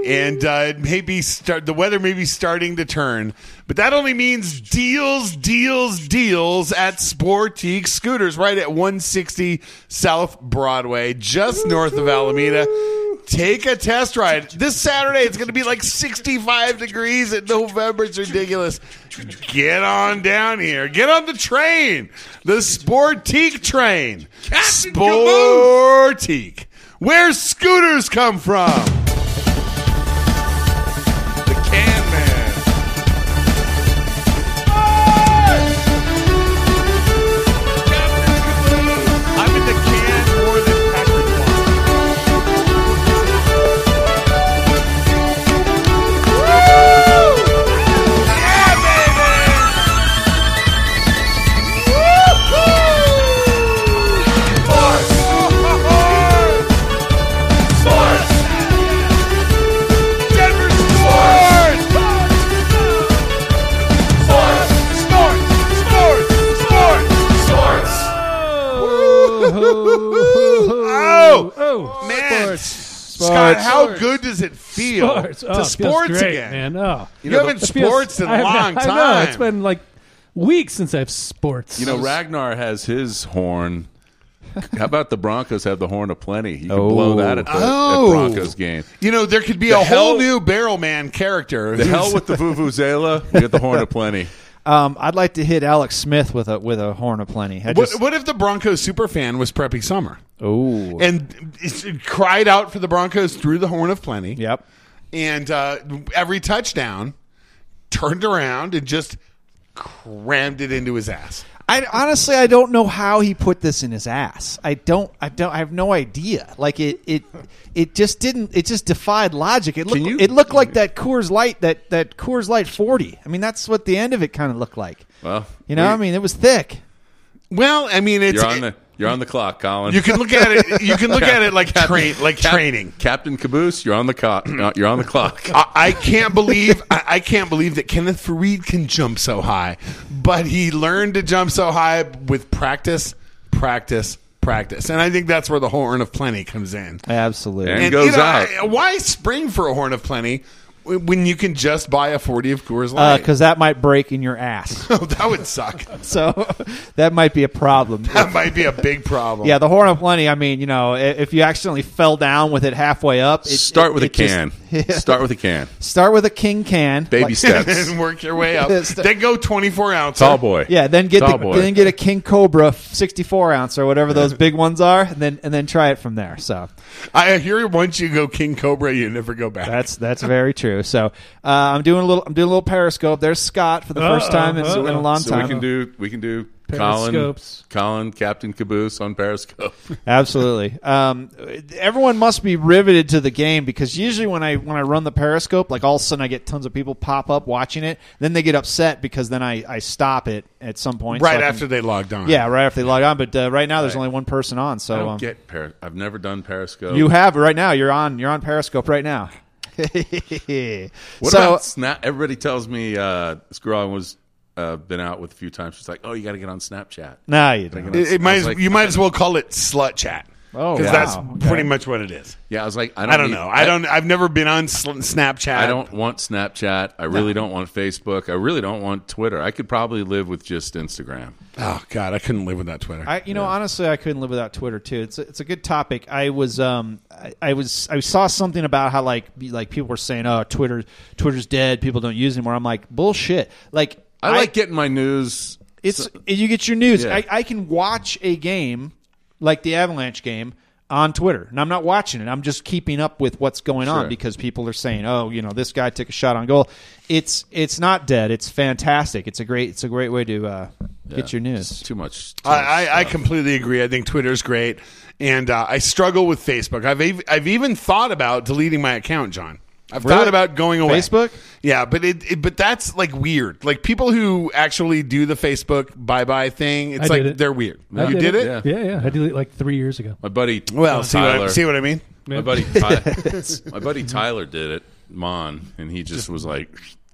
and uh, it may be start, the weather may be starting to turn, but that only means deals, deals, deals at Sportique Scooters right at one sixty South Broadway, just north of Alameda. Take a test ride. This Saturday, it's going to be like sixty-five degrees in November. It's ridiculous. Get on down here. Get on the train. The Sportique train. Captain Sportique. Where scooters come from. The Can Man. Oh! I'm in the can more than Oh, oh, man. Sports. Sports. Scott, how sports. good does it feel sports. Oh, to sports great, again? Man. Oh. You, you know, haven't sports feels, in a long not, time. I know. It's been like weeks since I've sports. You know, Ragnar has his horn. How about the Broncos have the horn of plenty? You can oh. blow that at the oh. at Broncos game. You know, there could be the a hell, whole new Barrel Man character. The hell with the Vuvuzela. We got the horn of plenty. Um, I'd like to hit Alex Smith with a with a horn of plenty. Just, what, what if the Broncos superfan was Preppy Summer? Oh, and it, it cried out for the Broncos through the horn of plenty. Yep, and uh, every touchdown turned around and just crammed it into his ass. I honestly, I don't know how he put this in his ass. I don't, I don't, I have no idea. Like it, it, it just didn't. It just defied logic. It looked, you, it looked like that Coors Light, that that Coors Light forty. I mean, that's what the end of it kind of looked like. Well, you know, we, I mean, it was thick. Well, I mean, it's you're on the you're on the clock, Colin. You can look at it. You can look at it like train, like Cap, training, Captain Caboose. You're on the clock. Co- you're on the clock. I, I can't believe I, I can't believe that Kenneth Faried can jump so high. but he learned to jump so high with practice, practice, practice. And I think that's where the whole horn of plenty comes in. Absolutely. And, and goes you know, out. I, why spring for a horn of plenty when you can just buy a forty of Coors Light? Because uh, that might break in your ass. Oh, that would suck. So that might be a problem. That might be a big problem. Yeah, the horn of plenty, I mean, you know, if you accidentally fell down with it halfway up. It, Start it, with it a can. Just, Start with a can. Start with a king can. Baby like, steps. And work your way up. Then go twenty-four ounce. Tall boy. Yeah, then get the, then get a King Cobra sixty-four ounce or whatever those big ones are, and then and then try it from there. So I hear once you go King Cobra, you never go back. That's that's very true. So uh, I'm doing a little. I'm doing a little Periscope. There's Scott for the uh-oh, first time in, in a long so time. We can do. We can do Periscopes. Colin, Colin, Captain Caboose on Periscope. Absolutely. Um, everyone must be riveted to the game because usually when I when I run the Periscope, like all of a sudden I get tons of people pop up watching it. Then they get upset because then I, I stop it at some point. Right so after can, they logged on. Yeah, right after they logged on. But uh, right now there's right. only one person on. So I don't um, get per- I've never done Periscope. You have right now. You're on. You're on Periscope right now. What so, about Snap? Everybody tells me uh, this girl I was uh, been out with a few times. She's like, "Oh, you got to get on Snapchat." Nah, you don't. It, it might as, like, you might as well call it slut chat. Oh, because wow. that's okay. pretty much what it is. Yeah, I was like, I don't, I don't need, know. I, I don't. I've never been on Snapchat. I don't want Snapchat. I really no. don't want Facebook. I really don't want Twitter. I could probably live with just Instagram. Oh God, I couldn't live without Twitter. I, you yeah. know, honestly, I couldn't live without Twitter too. It's a, it's a good topic. I was, um, I, I was, I saw something about how like like people were saying, oh, Twitter, Twitter's dead. People don't use it anymore. I'm like, bullshit. Like, I, I like getting my news. It's so, you get your news. Yeah. I, I can watch a game. Like the Avalanche game on Twitter. And I'm not watching it. I'm just keeping up with what's going sure. on because people are saying, oh, you know, this guy took a shot on goal. It's it's not dead. It's fantastic. It's a great it's a great way to uh, yeah. get your news. It's too much. Too I, much I, I completely agree. I think Twitter's great. And uh, I struggle with Facebook. I've ev- I've even thought about deleting my account, John. I've really? thought about going away. Facebook? Yeah, but it, it but that's like weird. Like people who actually do the Facebook bye-bye thing, it's I like it. they're weird. I you did, did it? it? Yeah. yeah, yeah. I did it like three years ago. My buddy Well, see what, I, see what I mean? Yeah. My buddy Ty- My buddy Tyler did it, Mon, and he just was like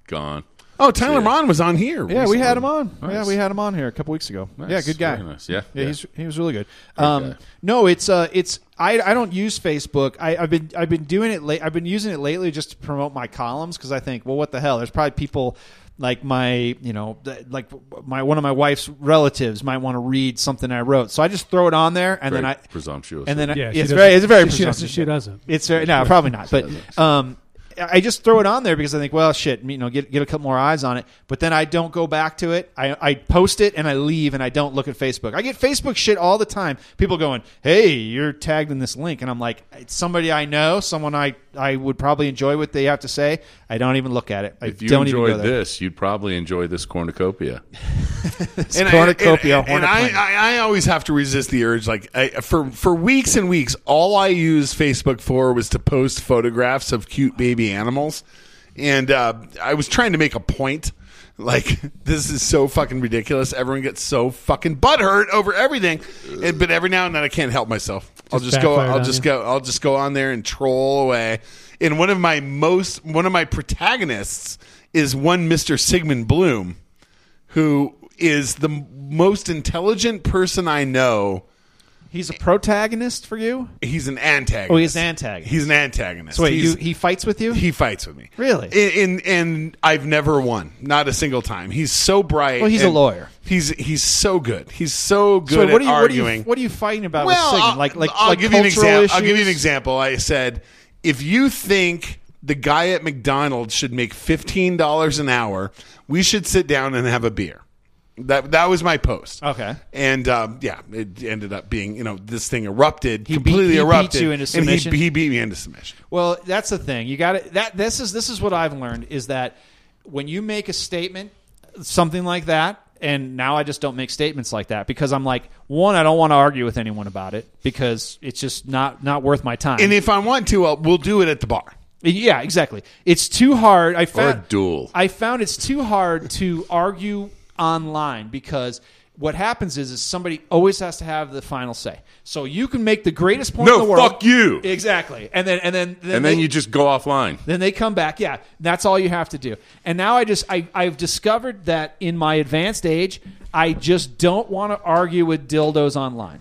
gone. Oh, Tyler yeah. Mon was on here. Yeah, recently. we had him on. Nice. Yeah, we had him on here a couple weeks ago. Nice. Yeah, good guy. Very nice. Yeah, yeah, yeah. He's, he was really good. Um, okay. No, it's uh, it's I, I don't use Facebook. I, I've been I've been doing it late. I've been using it lately just to promote my columns because I think, well, what the hell? There's probably people. Like my, you know, like my one of my wife's relatives might want to read something I wrote, so I just throw it on there, and very then I presumptuous. And then yeah, I, it's very, it's very she presumptuous. She doesn't. It's very, no, probably not. But um, I just throw it on there because I think, well, shit, you know, get get a couple more eyes on it. But then I don't go back to it. I, I post it and I leave and I don't look at Facebook. I get Facebook shit all the time. People going, hey, you're tagged in this link. And I'm like, it's somebody I know, someone I, I would probably enjoy what they have to say. I don't even look at it. I if you don't enjoyed even this, you'd probably enjoy this cornucopia. this and cornucopia. I, and, and I, I always have to resist the urge. Like I, for, for weeks and weeks, all I used Facebook for was to post photographs of cute baby animals, and uh, I was trying to make a point. Like, this is so fucking ridiculous. Everyone gets so fucking butthurt over everything, and, but every now and then I can't help myself. I'll just, just go. I'll just you. go. I'll just go on there and troll away. And one of my most, one of my protagonists is one Mister Sigmund Bloom, who is the most intelligent person I know. He's a protagonist for you? He's an antagonist. Oh, he's an antagonist. He's an antagonist. So wait, you, he fights with you? He fights with me. Really? And, and, and I've never won. Not a single time. He's so bright. Well, he's a lawyer. He's he's so good. He's so good so what at are you, arguing. What are, you, what are you fighting about well, with Sigmund? Like, like, I'll, like give you an example. I'll give you an example. I said, if you think the guy at McDonald's should make fifteen dollars an hour, we should sit down and have a beer. That that was my post. Okay, and um, yeah, it ended up being you know this thing erupted he completely beat, he erupted. Beat you into submission. And he, he beat me into submission. Well, that's the thing. You got it. That this is this is what I've learned is that when you make a statement, something like that, and now I just don't make statements like that because I'm like one, I don't want to argue with anyone about it because it's just not not worth my time. And if I want to, uh, we'll do it at the bar. Yeah, exactly. It's too hard. I found, or a duel. I found it's too hard to argue online because what happens is, is somebody always has to have the final say. So you can make the greatest point no, in the world. No, fuck you. Exactly. And then and then, then and then they, you just go offline. Then they come back. Yeah, that's all you have to do. And now I just I, I've discovered that in my advanced age, I just don't want to argue with dildos online.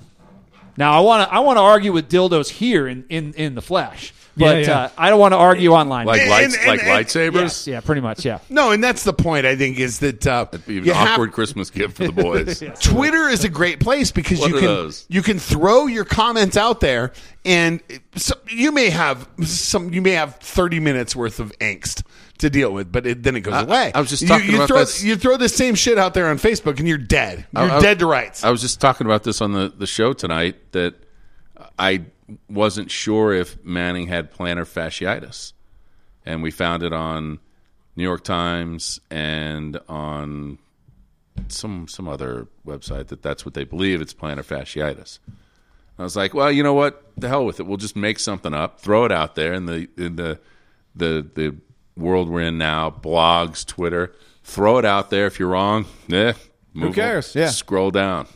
Now I want to I want to argue with dildos here in, in, in the flesh. But yeah, yeah. Uh, I don't want to argue online. Like, and, lights, and, like and, lightsabers? Yeah, yeah, pretty much, yeah. No, and that's the point, I think, is that... Uh, that'd be an awkward have... Christmas gift for the boys. Yes. Twitter is a great place because what you can those? you can throw your comments out there, and so you may have some. You may have thirty minutes worth of angst to deal with, but it, then it goes I, away. I was just talking you, you about throw, this. You throw the same shit out there on Facebook, and you're dead. You're I, I, dead to rights. I was just talking about this on the, the show tonight, that I... wasn't sure if Manning had plantar fasciitis, and we found it on New York Times and on some some other website that that's what they believe, it's plantar fasciitis. I was like, well, you know what? The hell with it. We'll just make something up, throw it out there in the in the the the world we're in now, blogs, Twitter, throw it out there. If you're wrong, eh, move who cares? On. Yeah, scroll down.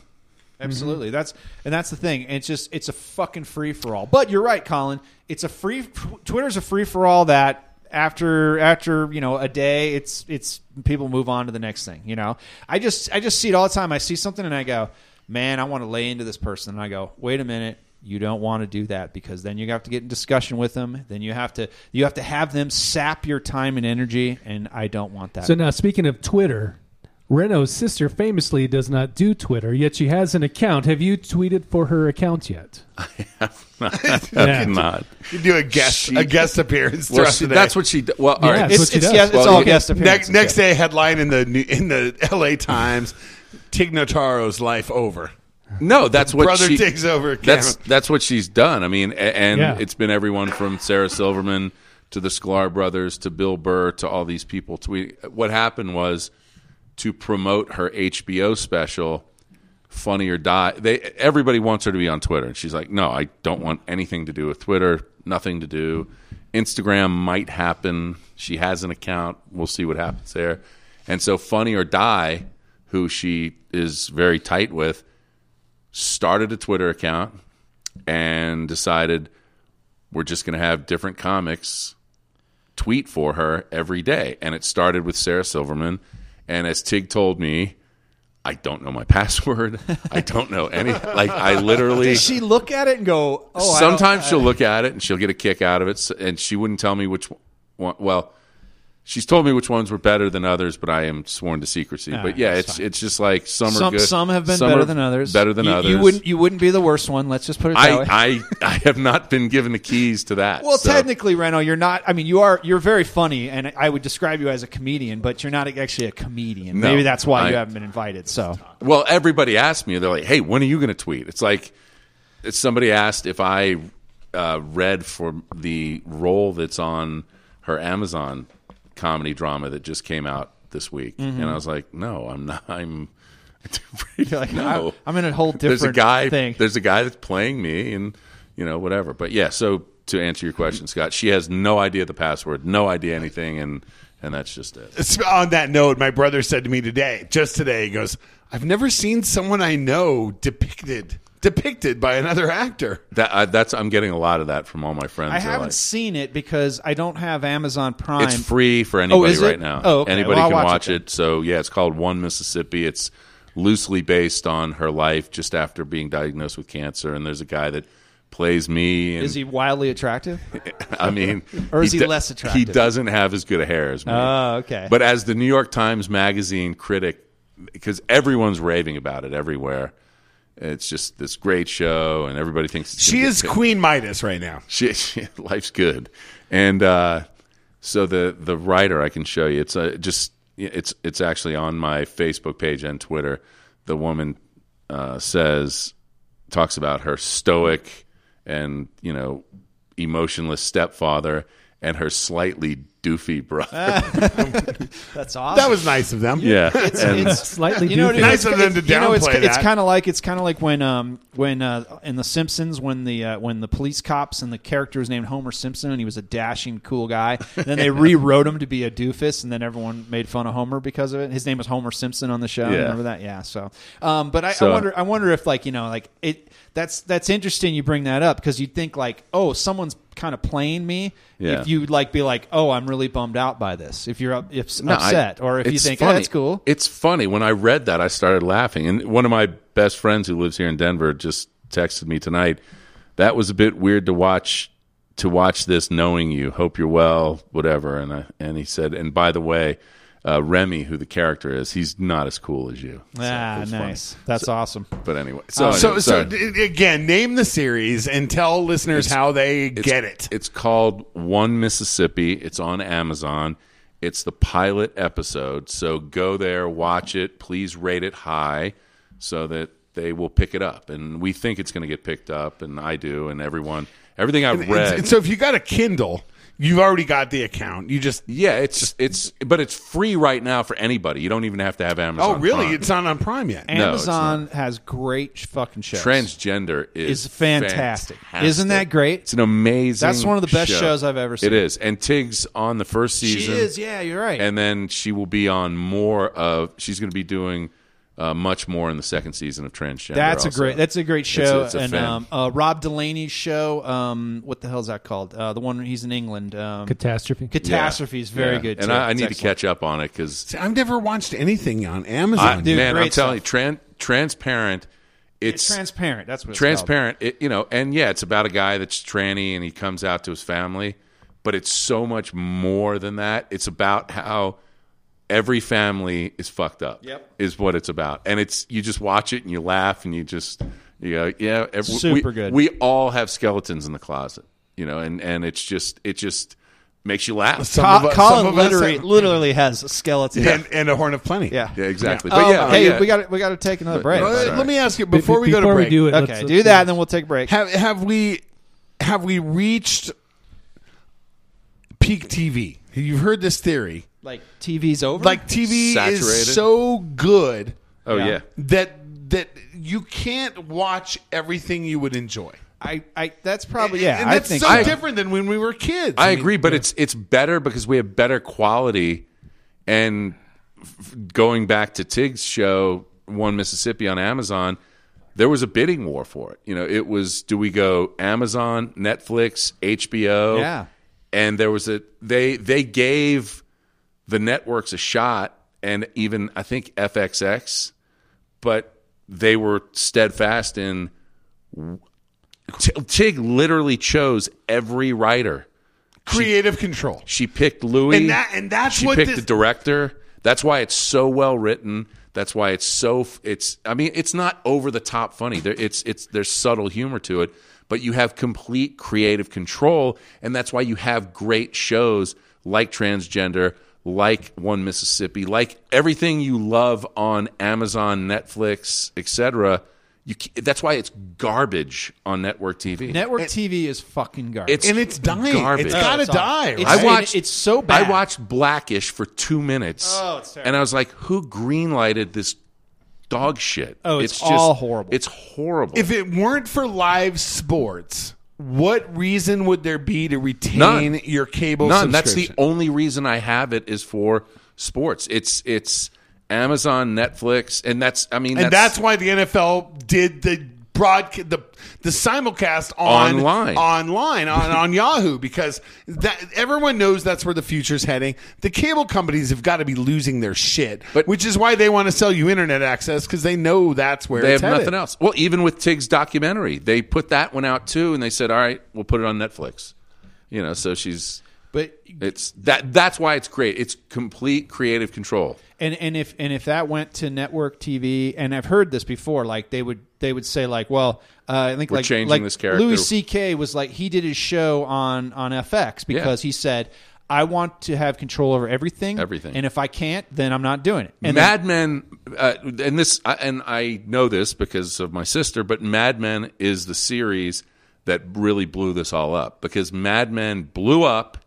Absolutely. Mm-hmm. That's and that's the thing. It's just it's a fucking free for all. But you're right, Colin. It's a free Twitter's a free for all that after after, you know, a day it's it's people move on to the next thing, you know. I just I just see it all the time. I see something and I go, "Man, I want to lay into this person." And I go, "Wait a minute. You don't want to do that because then you have to get in discussion with them. Then you have to you have to have them sap your time and energy, and I don't want that." So now speaking of Twitter, Renaud's sister famously does not do Twitter, yet she has an account. Have you tweeted for her account yet? I have not. I yeah. have not. You do a guest she, a guest appearance. Well, she, that's what she does. Well, all yeah, right. It's, it's, it's, yes, well, it's all yeah. guest appearances. Next, next yeah. day, headline in the in the L A Times: Tig Notaro's life over. No, that's what brother she, takes over. That's that's what she's done. I mean, and yeah. it's been everyone from Sarah Silverman to the Sklar brothers to Bill Burr to all these people tweeting. What happened was, to promote her H B O special, Funny or Die. They everybody wants her to be on Twitter, and she's like, "No, I don't want anything to do with Twitter. Nothing to do. Instagram might happen. She has an account. We'll see what happens there." And so, Funny or Die, who she is very tight with, started a Twitter account and decided we're just going to have different comics tweet for her every day. And it started with Sarah Silverman. And as Tig told me, I don't know my password. I don't know anything. Like, I literally... Did she look at it and go, oh, sometimes I she'll I... look at it and she'll get a kick out of it. And she wouldn't tell me which one... Well, she's told me which ones were better than others, but I am sworn to secrecy. All but right, yeah, it's fine. It's just like some, some are good. Some have been some better than others. Better than you, others. You wouldn't, you wouldn't be the worst one. Let's just put it that I, way. I, I have not been given the keys to that. Well, so. Technically, Renaud, you're not. I mean, you are. You're very funny, and I would describe you as a comedian, but you're not actually a comedian. No, maybe that's why I, you haven't been invited. So, well, everybody asked me. They're like, "Hey, when are you going to tweet?" It's like somebody asked if I uh, read for the role that's on her Amazon comedy drama that just came out this week, mm-hmm. and I was like, "No, I'm not. I'm like, no. I'm in a whole different there's a guy, thing. There's a guy that's playing me, and you know, whatever." But yeah, so to answer your question, Scott, she has no idea the password, no idea anything, and and that's just it. It's, on that note, my brother said to me today, just today, he goes, "I've never seen someone I know depicted." Depicted by another actor. That uh, that's I'm getting a lot of that from all my friends. I haven't like, seen it because I don't have Amazon Prime. It's free for anybody oh, is it? right now. Oh, okay. Anybody well, can watch, watch it. it. So yeah, it's called One Mississippi. It's loosely based on her life just after being diagnosed with cancer. And there's a guy that plays me. And, is he wildly attractive? I mean, or is he, he less attractive? He doesn't have as good a hair as me. Oh, okay. But as the New York Times Magazine critic, because everyone's raving about it everywhere. It's just this great show, and everybody thinks it's she is Queen Midas right now. She, she, life's good, and uh, so the the writer I can show you. It's a, just it's it's actually on my Facebook page and Twitter. The woman uh, says talks about her stoic and you know emotionless stepfather, and her slightly doofy brother. That's awesome. That was nice of them. Yeah, it's, and, it's slightly you know, doofy. Nice of them to downplay you know, it's, that. It's kind of like it's kind of like when um when uh, in The Simpsons when the uh, when the police cops and the character was named Homer Simpson and he was a dashing cool guy. And then they rewrote him to be a doofus, and then everyone made fun of Homer because of it. His name was Homer Simpson on the show. Yeah. Remember that? Yeah. So, um, but I, so, I wonder I wonder if like you know like it. That's that's interesting you bring that up because you'd think like, oh, someone's kind of playing me. Yeah. If you'd like be like, oh, I'm really bummed out by this. If you're up, if no, upset I, or if you think, oh, that's cool. It's funny. When I read that, I started laughing. And one of my best friends who lives here in Denver just texted me tonight. That was a bit weird to watch to watch this knowing you. Hope you're well, whatever. And I, and he said, and by the way, Uh, Remy, who the character is, he's not as cool as you. So ah, nice. Funny. That's so, awesome. But anyway. So, um, so, so again, name the series and tell listeners it's, how they get it. It's called One Mississippi. It's on Amazon. It's the pilot episode. So go there, watch it. Please rate it high so that they will pick it up. And we think it's going to get picked up, and I do, and everyone. Everything I've read. And, and so if you got a Kindle... You've already got the account. You just yeah, it's it's but it's free right now for anybody. You don't even have to have Amazon. Oh, really? Prime. It's not on Prime yet. Amazon no, has great fucking shows. Transgender is, is fantastic. fantastic. Isn't that great? It's an amazing. That's one of the best show. shows I've ever seen. It is. And Tig's on the first season. She is. Yeah, you're right. And then she will be on more of. She's going to be doing. Uh, much more in the second season of Transgender. That's also. a great. That's a great show. It's a, it's a and um, uh, Rob Delaney's show. Um, what the hell is that called? Uh, the one he's in England. Um, Catastrophe. Catastrophe yeah. is very yeah. good. And too. I, I need excellent. to catch up on it because I've never watched anything on Amazon. I, Dude, man, I'm telling stuff. you, tran- transparent. It's, it's transparent. That's what it's transparent. It, you know, and yeah, it's about a guy that's tranny and he comes out to his family, but it's so much more than that. It's about how. Every family is fucked up. Yep. Is what it's about, and it's you just watch it and you laugh and you just you go yeah. Every, Super we, good. We all have skeletons in the closet, you know, and, and it's just it just makes you laugh. Some Co- of, Colin some literally, have, literally has a skeleton yeah. and, and a horn of plenty. Yeah, yeah exactly. Yeah. But yeah, um, hey, yeah. we got we got to take another break. No, let right. me ask you before, before we go to break. We do it, okay, do that, and then we'll take a break. Have, have we have we reached peak T V? You've heard this theory. Like T V's over? Like T V Saturated. Is so good oh, yeah. that that you can't watch everything you would enjoy. I, I that's probably yeah. And, and that's I think so I, different than when we were kids. I, I mean, agree, but yeah. it's it's better because we have better quality. And f- going back to Tig's show, One Mississippi on Amazon, there was a bidding war for it. You know, it was do we go Amazon, Netflix, H B O? Yeah. And there was a they they gave the networks a shot, and even, I think, F X X, but they were steadfast in... T- Tig literally chose every writer. Creative she, control. She picked Louis. And, that, and that's she what... She picked this- the director. That's why it's so well-written. That's why it's so... It's. I mean, it's not over-the-top funny. There, it's. It's. There's subtle humor to it, but you have complete creative control, and that's why you have great shows like Transgender... like One Mississippi, like everything you love on Amazon, Netflix, et cetera. You that's why it's garbage on network T V. Network it, T V is fucking garbage, it's and it's dying. Garbage. It's gotta oh, it's die. Right? It's, I watched. It's so bad. I watched Blackish for two minutes, oh, it's terrible. And I was like, "Who greenlighted this dog shit?" Oh, it's, it's just, all horrible. It's horrible. If it weren't for live sports. What reason would there be to retain None. your cable None. subscription? That's the only reason I have it is for sports. It's it's Amazon, Netflix, and that's I mean, and that's, that's why the N F L did the broadcast the the simulcast on online online on, on Yahoo because that everyone knows that's where the future's heading. The cable companies have got to be losing their shit, but, which is why they want to sell you internet access because they know that's where they it's have headed. Nothing else. Well, even with Tig's documentary, they put that one out too, and they said, "All right, we'll put it on Netflix." You know, so she's but it's that that's why it's great. It's complete creative control. And and if and if that went to network T V, and I've heard this before, like they would they would say like, well, uh, I think We're like changing like this character. Louis C K was like he did his show on on F X because yeah. he said I want to have control over everything, everything, and if I can't, then I'm not doing it. And Mad then, Men, uh, and this, and I know this because of my sister, but Mad Men is the series that really blew this all up because Mad Men blew up.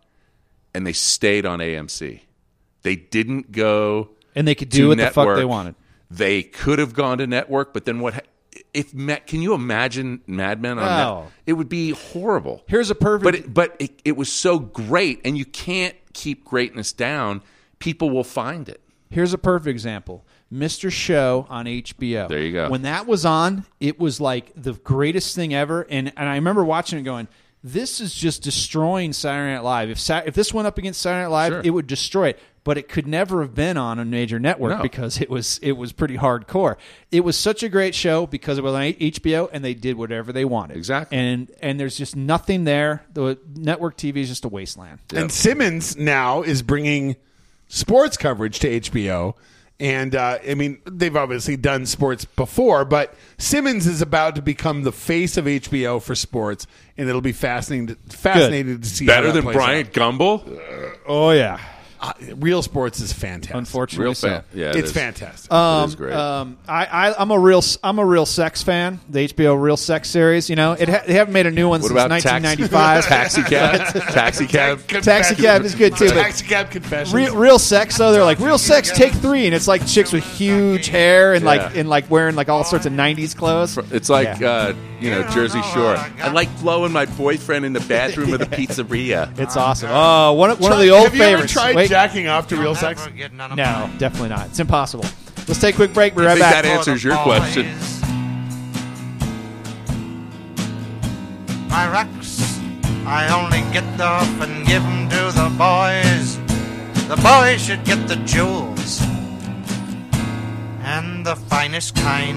and they stayed on A M C. They didn't go and they could do what network. The fuck they wanted. They could have gone to network, but then what? If can you imagine Mad Men on wow. that? It would be horrible. Here's a perfect, but it, but it, it was so great, and you can't keep greatness down. People will find it. Here's a perfect example. Mister Show on H B O. There you go. When that was on, it was like the greatest thing ever. And and I remember watching it going, this is just destroying Saturday Night Live. If Sa- if this went up against Saturday Night Live, sure. it would destroy it. But it could never have been on a major network no. because it was it was pretty hardcore. It was such a great show because it was on H B O, and they did whatever they wanted. Exactly. And and there's just nothing there. The network T V is just a wasteland. Yep. And Simmons now is bringing sports coverage to H B O. And, uh, I mean, they've obviously done sports before, but Simmons is about to become the face of H B O for sports, and it'll be fascinating to, fascinating Good. to see. Better than Bryant out. Gumbel? Uh, oh, yeah. Uh, real sports is fantastic. Unfortunately, real fan. So. Yeah, it it's is. fantastic. Um, it is great. Um, I, I, I'm a real, I'm a real sex fan. The H B O Real Sex series. You know, it ha- they haven't made a new one what since about nineteen ninety-five. Taxi Cab, Taxi Cab, Taxi Cab is good too. Taxi Cab Confessions. Real, real Sex though, they're like Real Sex Take Three, and it's like chicks with huge hair and yeah. like and like wearing like all sorts of nineties clothes. It's like yeah. uh, you know Jersey Shore. I like blowing my boyfriend in the bathroom yeah. of the pizzeria. It's awesome. Oh, one one Try, of the old have favorites. You ever tried Wait. Jacking off to You'll real sex? No, money. Definitely not. It's impossible. Let's take a quick break. We're right back. I think that answers your question. My rocks, I only get off and give them to the boys. The boys should get the jewels and the finest kind.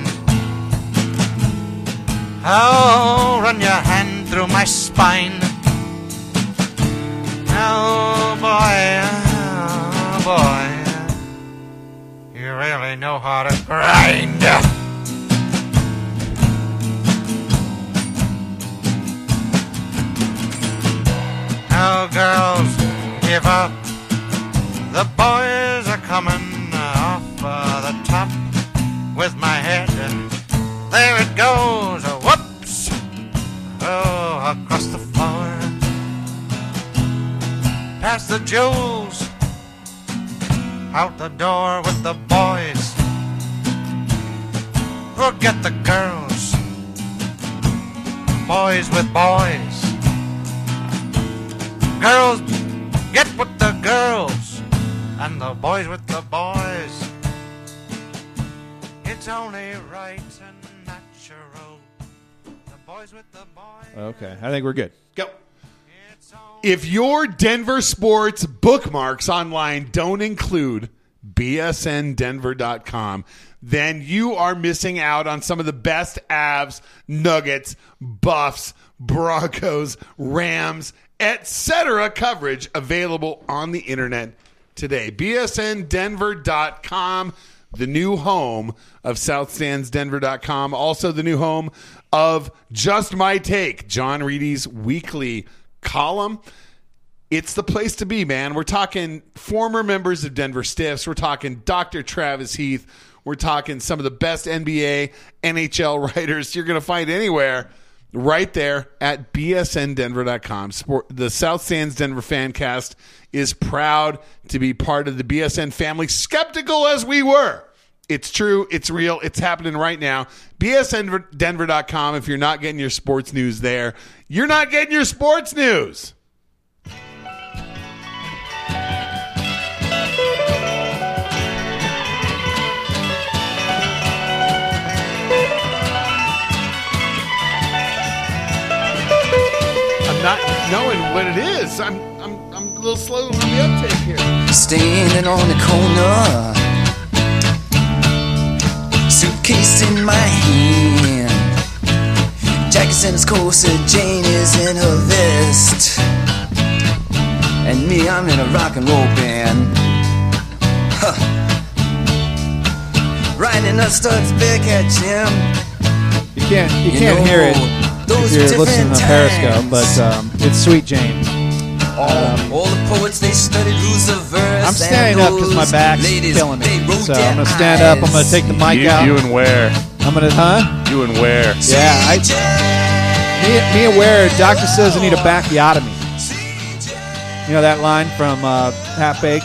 Oh, run your hand through my spine. Oh boy. Boy, you really know how to grind. Now, girls, give up. The boys are coming off uh, the top with my head, and there it goes. Whoops! Oh, across the floor, past the jewels. Out the door with the boys. Forget the girls. Boys with boys. Girls get with the girls. And the boys with the boys. It's only right and natural. The boys with the boys. Okay, I think we're good. Go. If your Denver sports bookmarks online don't include B S N Denver dot com, then you are missing out on some of the best Avs, Nuggets, Buffs, Broncos, Rams, et cetera coverage available on the internet today. B S N Denver dot com, the new home of South Stands Denver dot com, also the new home of Just My Take, John Reedy's weekly column. It's the place to be, man. We're talking former members of Denver Stiffs. We're talking Doctor Travis Heath. We're talking some of the best N B A, N H L writers you're going to find anywhere right there at B S N Denver dot com. Sport, the South Stands Denver Fancast is proud to be part of the B S N family, skeptical as we were. It's true. It's real. It's happening right now. B S N Denver dot com. If you're not getting your sports news there, you're not getting your sports news. I'm not knowing what it is. I'm I'm I'm a little slow on the uptake here. Standing on the corner. Suitcase in my hand. Jack's in his corset, Jane is in her vest. And me, I'm in a rock and roll band. Huh. Riding a Studs back at Jim. You can't, you, you can't know, hear it if you're listening to Periscope, but um, it's Sweet James. All, um, all the poets, they studied rules of verse. I'm standing up because my back's ladies, killing me. So I'm going to stand eyes. up. I'm going to take the mic you, out. You and where? I'm going to, huh? You and where? Yeah. I, me, me and where, doctor says I need a bacchiotomy. You know that line from uh, Half Baked?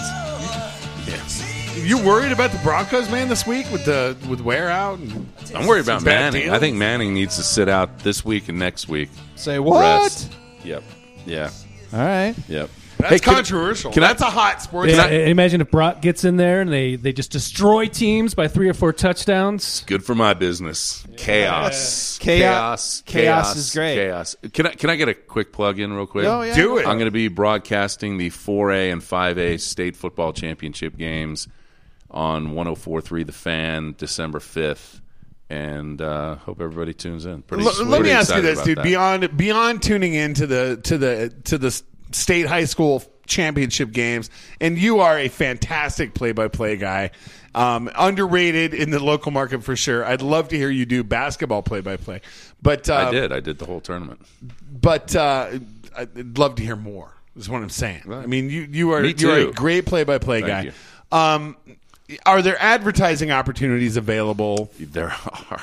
Yes. You worried about the Broncos, man, this week with the with wear out? And I'm worried about Manning. Deals. I think Manning needs to sit out this week and next week. Say what? Rest. Yep. Yeah. All right. Yep. That's hey, controversial. Can, can That's I, a hot sports. Yeah, I, imagine if Brock gets in there and they, they just destroy teams by three or four touchdowns. Good for my business. Yeah. Chaos. Chaos. Chaos. Chaos is great. Chaos. Can I can I get a quick plug in real quick? Oh, yeah. Do it. I'm going to be broadcasting the four A and five A state football championship games on one oh four point three The Fan December fifth. And uh, hope everybody tunes in. Pretty, L- let me ask you this, dude. That. Beyond beyond tuning in to the to the to the state high school championship games, and you are a fantastic play-by-play guy, um, underrated in the local market for sure. I'd love to hear you do basketball play-by-play. But uh, I did. I did the whole tournament. But uh, I'd love to hear more. Is what I'm saying. Right. I mean, you you are you are a great play-by-play Thank guy. You. Um, Are there advertising opportunities available? There are.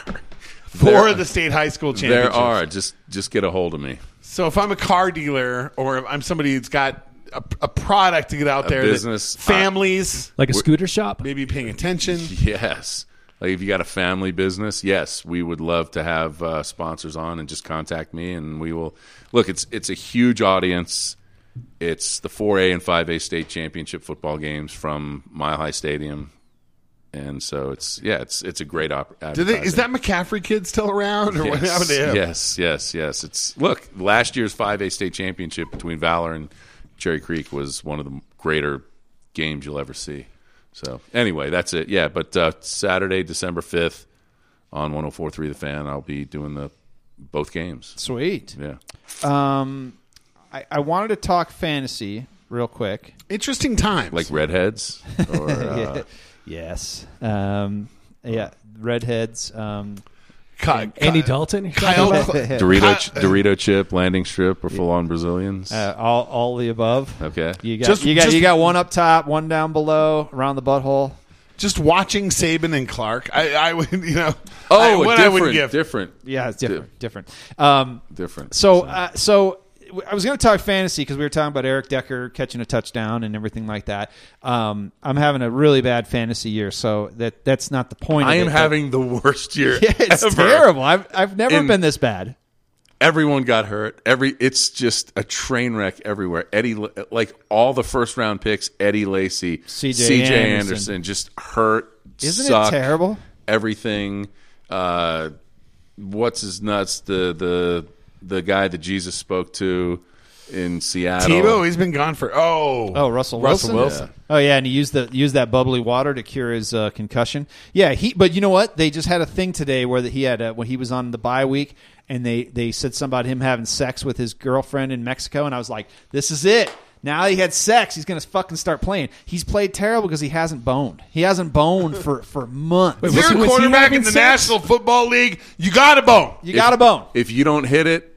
For there, the state high school championships? There are. Just just get a hold of me. So if I'm a car dealer or I'm somebody who's got a, a product to get out a there, business, that families. I, like a scooter shop? Maybe paying attention. Yes. Like if you got a family business, yes, we would love to have uh, sponsors on, and just contact me and we will. Look, it's it's a huge audience. It's the four A and five A state championship football games from Mile High Stadium, and so it's yeah, it's it's a great opera. Is that McCaffrey kid still around, or yes, what happened to him? Yes, yes, yes. It's look, last year's five A state championship between Valor and Cherry Creek was one of the greater games you'll ever see. So anyway, that's it. Yeah, but uh, Saturday, December fifth, on one oh four point three The Fan, I'll be doing the both games. Sweet. Yeah. Um. I wanted to talk fantasy real quick. Interesting times. Like redheads? Or, uh... yeah. Yes. Um, yeah, redheads. Um, Ky- Ky- Andy Dalton? Kyle Dorito, Ky- Dorito chip, landing strip, or full-on Brazilians? Uh, all all the above. Okay. You got, just, you, got, just, you got one up top, one down below, around the butthole. Just watching Saban and Clark, I, I would, you know. Oh, I, different, I give. different. Yeah, it's different. Different. Um, different. So, uh, so... I was going to talk fantasy because we were talking about Eric Decker catching a touchdown and everything like that. Um, I'm having a really bad fantasy year, so that that's not the point. I of am it, having the worst year. Yeah, it's ever. terrible. I've I've never and been this bad. Everyone got hurt. Every it's just a train wreck everywhere. Eddie, like all the first round picks, Eddie Lacy, C J Anderson. Anderson, just hurt. Isn't suck, it terrible? Everything. Uh, what's his nuts? The the. The guy that Jesus spoke to in Seattle. Tebow, he's been gone for oh, oh Russell Wilson. Russell Wilson. Yeah. Oh yeah, and he used the used that bubbly water to cure his uh, concussion. Yeah, he. But you know what? They just had a thing today where that he had a, when he was on the bye week, and they they said something about him having sex with his girlfriend in Mexico, and I was like, this is it. Now he had sex. He's going to fucking start playing. He's played terrible because he hasn't boned. He hasn't boned for, for months. Wait, if you're was, a quarterback in the six? National Football League, you got to bone. You got to bone. If you don't hit it,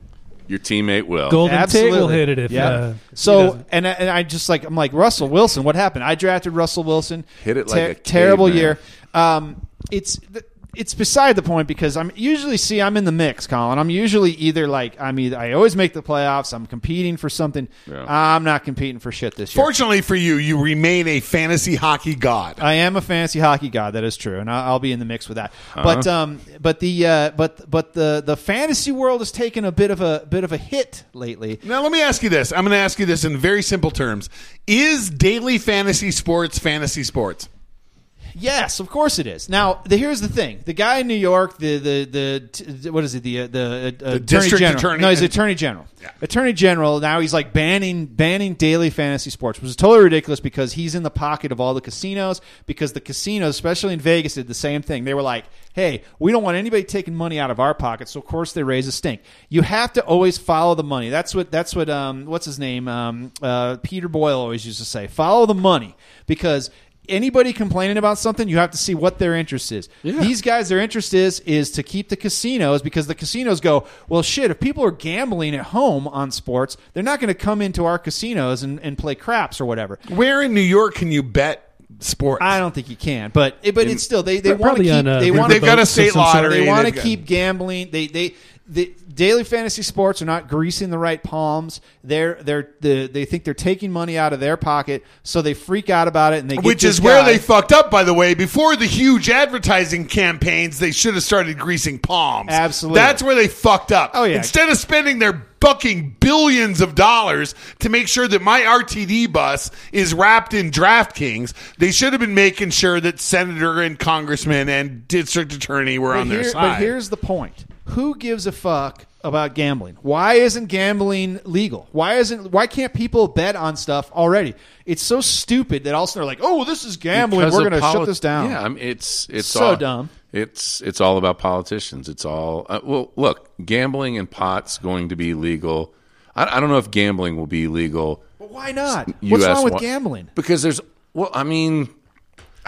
your teammate will. Golden Tate will hit it if yeah. uh, So and I, and I just like I'm like Russell Wilson. What happened? I drafted Russell Wilson. Hit it like ter- a terrible man. year. Um, it's. Th- It's beside the point because I'm usually see I'm in the mix, Colin. I'm usually either like I'm either I always make the playoffs. I'm competing for something. Yeah. I'm not competing for shit this year. Fortunately for you, you remain a fantasy hockey god. I am a fantasy hockey god. That is true, and I'll be in the mix with that. Uh-huh. But um, but the uh, but but the the fantasy world has taken a bit of a bit of a hit lately. Now let me ask you this. I'm going to ask you this in very simple terms: is daily fantasy sports fantasy sports? Yes, of course it is. Now, the, here's the thing: the guy in New York, the the, the what is it? The uh, the, uh, the attorney general. Attorney. No, he's the attorney general. Yeah. Attorney general. Now he's like banning banning daily fantasy sports, which is totally ridiculous because he's in the pocket of all the casinos. Because the casinos, especially in Vegas, did the same thing. They were like, "Hey, we don't want anybody taking money out of our pockets," so of course they raise a stink. You have to always follow the money. That's what that's what um what's his name um uh Peter Boyle always used to say: follow the money because. Anybody complaining about something, you have to see what their interest is. Yeah. These guys, their interest is is to keep the casinos because the casinos go, well, shit, if people are gambling at home on sports, they're not going to come into our casinos and, and play craps or whatever. Where in New York can you bet sports? I don't think you can, but but in, it's still they they want to keep on, uh, they want they've got a state lottery. They want to keep gambling. They they the daily fantasy sports are not greasing the right palms. They're they're the, they think they're taking money out of their pocket, so they freak out about it. And they get which is guy. Where they fucked up, by the way. Before the huge advertising campaigns, they should have started greasing palms. Absolutely, that's where they fucked up. Oh yeah, instead of spending their fucking billions of dollars to make sure that my R T D bus is wrapped in DraftKings, they should have been making sure that senator and congressman and district attorney were but on here, their side. But here's the point. Who gives a fuck about gambling? Why isn't gambling legal? Why isn't? Why can't people bet on stuff already? It's so stupid that all of a sudden they're like, "Oh, this is gambling. Because we're going to poli- shut this down." Yeah, I mean, it's it's so all, dumb. It's it's all about politicians. It's all uh, well. Look, gambling and pot's going to be legal. I, I don't know if gambling will be legal. Well, why not? What's wrong with gambling? Because there's well, I mean,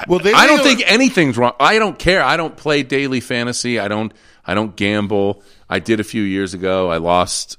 well, they, I don't think anything's wrong. I don't care. I don't play daily fantasy. I don't. I don't gamble. I did a few years ago. I lost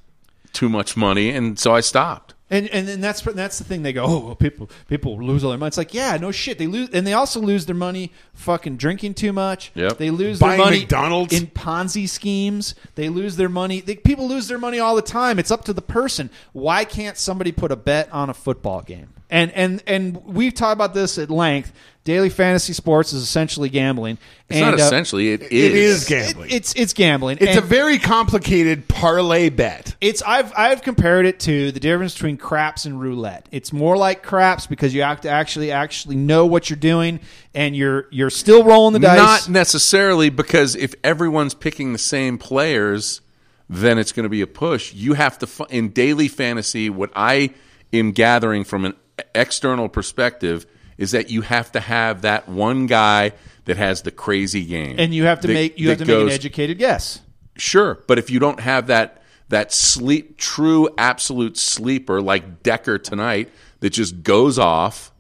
too much money, and so I stopped. And and then that's that's the thing. They go, oh, people people lose all their money. It's like, yeah, no shit. They lose, and they also lose their money fucking drinking too much. Yep. They lose Buying their money McDonald's. in Ponzi schemes. They lose their money. They, people lose their money all the time. It's up to the person. Why can't somebody put a bet on a football game? And and and we've talked about this at length. Daily fantasy sports is essentially gambling. It's and, not essentially. It uh, is. It is gambling. It, it's it's gambling. It's and a very complicated parlay bet. It's I've I've compared it to the difference between craps and roulette. It's more like craps because you have to actually actually know what you're doing, and you're you're still rolling the dice. Not necessarily, because if everyone's picking the same players, then it's going to be a push. You have to in daily fantasy. What I am gathering from an external perspective is that you have to have that one guy that has the crazy game, and you have to that, make you have to goes, make an educated guess. Sure, but if you don't have that that sleep true absolute sleeper like Decker tonight that just goes off,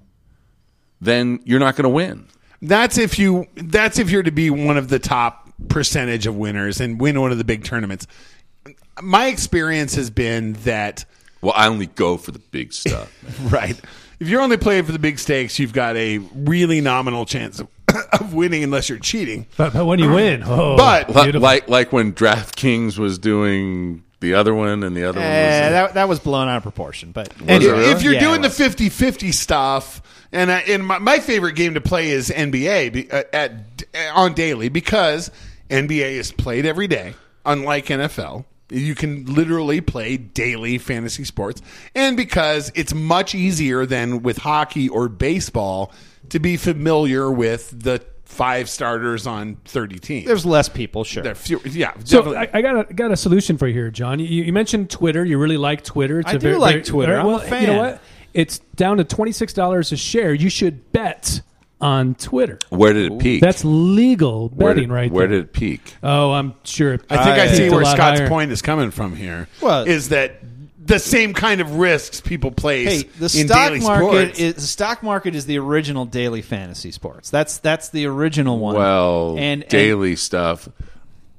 then you're not going to win. That's if you that's if you're to be one of the top percentage of winners and win one of the big tournaments. My experience has been that. Well, I only go for the big stuff, man. Right. If you're only playing for the big stakes, you've got a really nominal chance of, of winning unless you're cheating. But, but when you win, oh, but l- like like when DraftKings was doing the other one and the other uh, one was uh, that that was blown out of proportion. But and if, really? if you're yeah, doing the fifty-fifty stuff, and I, and my, my favorite game to play is N B A at, at on daily, because N B A is played every day, unlike N F L. You can literally play daily fantasy sports. And because it's much easier than with hockey or baseball to be familiar with the five starters on thirty teams. There's less people, sure. There are fewer, yeah. So I, I got a, got a solution for you here, John. You, you mentioned Twitter. You really like Twitter. It's I a do very, like very, Twitter. Very, well, I'm a fan. You know what? It's down to twenty-six dollars a share. You should bet on Twitter. Where did it peak? That's legal betting, right? Where did it peak? Oh, I'm sure it peaked. I think I see where Scott's point is coming from here. Well, is that the same kind of risks people place in daily sports? The stock market is the original daily fantasy sports. That's that's the original one. Well, and daily stuff.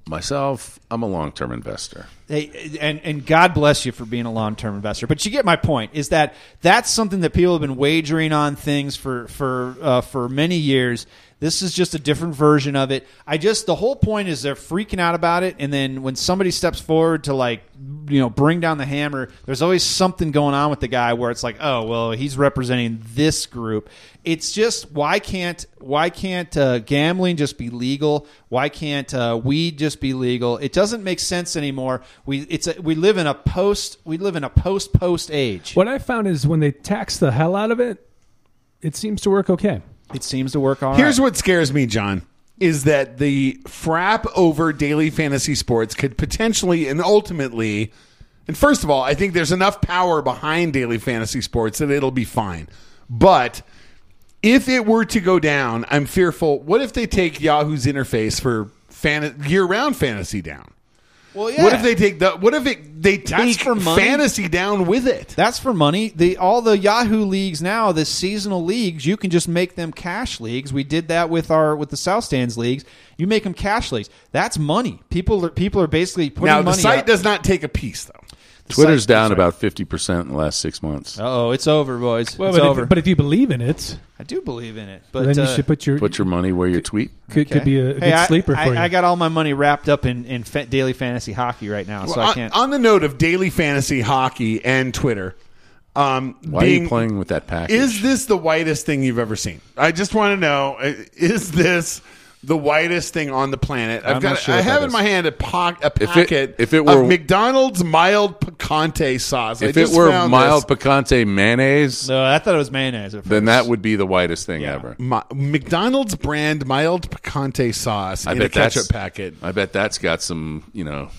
Myself, I'm a long-term investor. Hey, and, and God bless you for being a long-term investor. But you get my point, is that that's something that people have been wagering on things for for uh, for many years. This is just a different version of it. I just the whole point is they're freaking out about it, and then when somebody steps forward to like you know bring down the hammer, there's always something going on with the guy where it's like, oh well, he's representing this group. It's just why can't why can't uh, gambling just be legal? Why can't uh, weed just be legal? It doesn't make sense anymore. We it's a, we live in a post we live in a post post age. What I found is when they tax the hell out of it, it seems to work okay. It seems to work all right. Here's what scares me, John, is that the frap over daily fantasy sports could potentially and ultimately, and first of all, I think there's enough power behind daily fantasy sports that it'll be fine. But if it were to go down, I'm fearful. What if they take Yahoo's interface for fan, year-round fantasy down? Well, yeah. What if they take the? What if it, they take fantasy down with it? That's for money. The all the Yahoo leagues now, the seasonal leagues, you can just make them cash leagues. We did that with our with the South Stands leagues. You make them cash leagues. That's money. People are, people are basically putting money. Now the money site up. Does not take a piece though. Twitter's down about fifty percent in the last six months. Uh-oh, it's over, boys. Well, it's but over. If, but if you believe in it. I do believe in it. But well, then you uh, should put your put your money where you tweet. Could, okay. could be a, a hey, good sleeper I, for I, you. I got all my money wrapped up in, in fa- daily fantasy hockey right now, well, so I can't. On, on the note of daily fantasy hockey and Twitter. Um, Why being, are you playing with that package? Is this the whitest thing you've ever seen? I just want to know, is this... the whitest thing on the planet. I've I'm got. Sure I have in is. my hand a, po- a packet if it, if it were, of McDonald's mild picante sauce. If it were mild this. picante mayonnaise, no, I thought it was mayonnaise. At first. Then that would be the whitest thing yeah. ever. My, McDonald's brand mild picante sauce I in bet a ketchup packet. I bet that's got some, you know,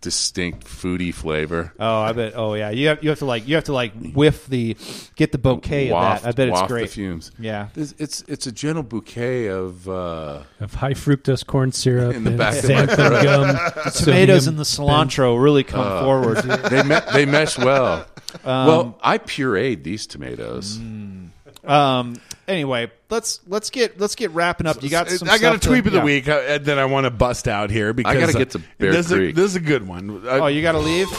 distinct foodie flavor. Oh, I bet. Oh, yeah. You have you have to like you have to like whiff the get the bouquet waft, of that. I bet it's great. The fumes. Yeah, it's, it's it's a gentle bouquet of uh, of high fructose corn syrup in the back of my throat. Gum, the tomatoes and the cilantro really come uh, forward. They me- they mesh well. Um, well, I pureed these tomatoes. Mm, um. Anyway, let's let's get let's get wrapping up. You got some I got a tweet to, of the yeah. week that I want to bust out here because I got to get to Bear uh, this Creek. Is a, this is a good one. I, oh, you got to leave?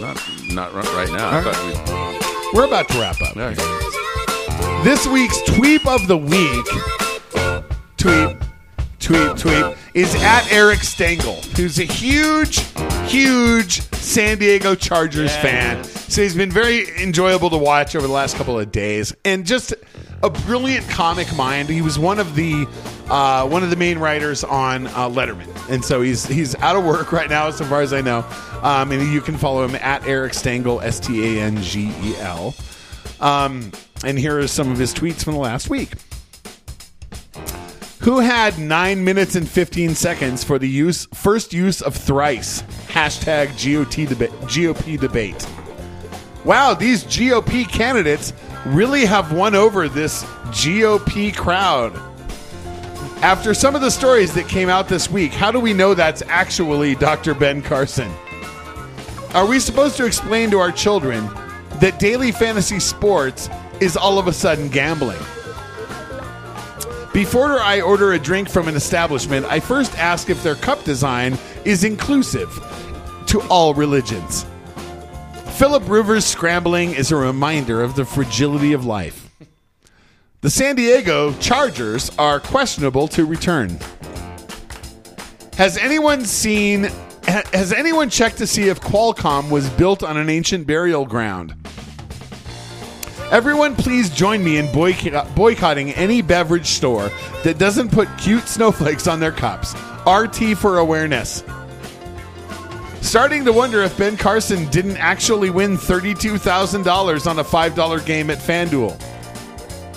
Not not right now. Right. I thought we, We're about to wrap up. Right. This week's tweep of the week. Tweep, tweep, tweep is at Eric Stangle, who's a huge, huge San Diego Chargers yes. fan. So he's been very enjoyable to watch over the last couple of days, and just a brilliant comic mind. He was one of the uh, one of the main writers on uh, Letterman, and so he's he's out of work right now, so far as I know. Um, and you can follow him at Eric Stangle, S T A N G E L. Um, and here are some of his tweets from the last week. Who had nine minutes and fifteen seconds for the use first use of thrice? Hashtag G O P debate. Wow, these G O P candidates really have won over this G O P crowd. After some of the stories that came out this week, how do we know that's actually Doctor Ben Carson? Are we supposed to explain to our children that daily fantasy sports is all of a sudden gambling? Before I order a drink from an establishment, I first ask if their cup design is inclusive to all religions. Philip Rivers scrambling is a reminder of the fragility of life. The San Diego Chargers are questionable to return. Has anyone seen? Has anyone checked to see if Qualcomm was built on an ancient burial ground? Everyone, please join me in boycott, boycotting any beverage store that doesn't put cute snowflakes on their cups. R T for awareness. Starting to wonder if Ben Carson didn't actually win thirty-two thousand dollars on a five dollar game at FanDuel.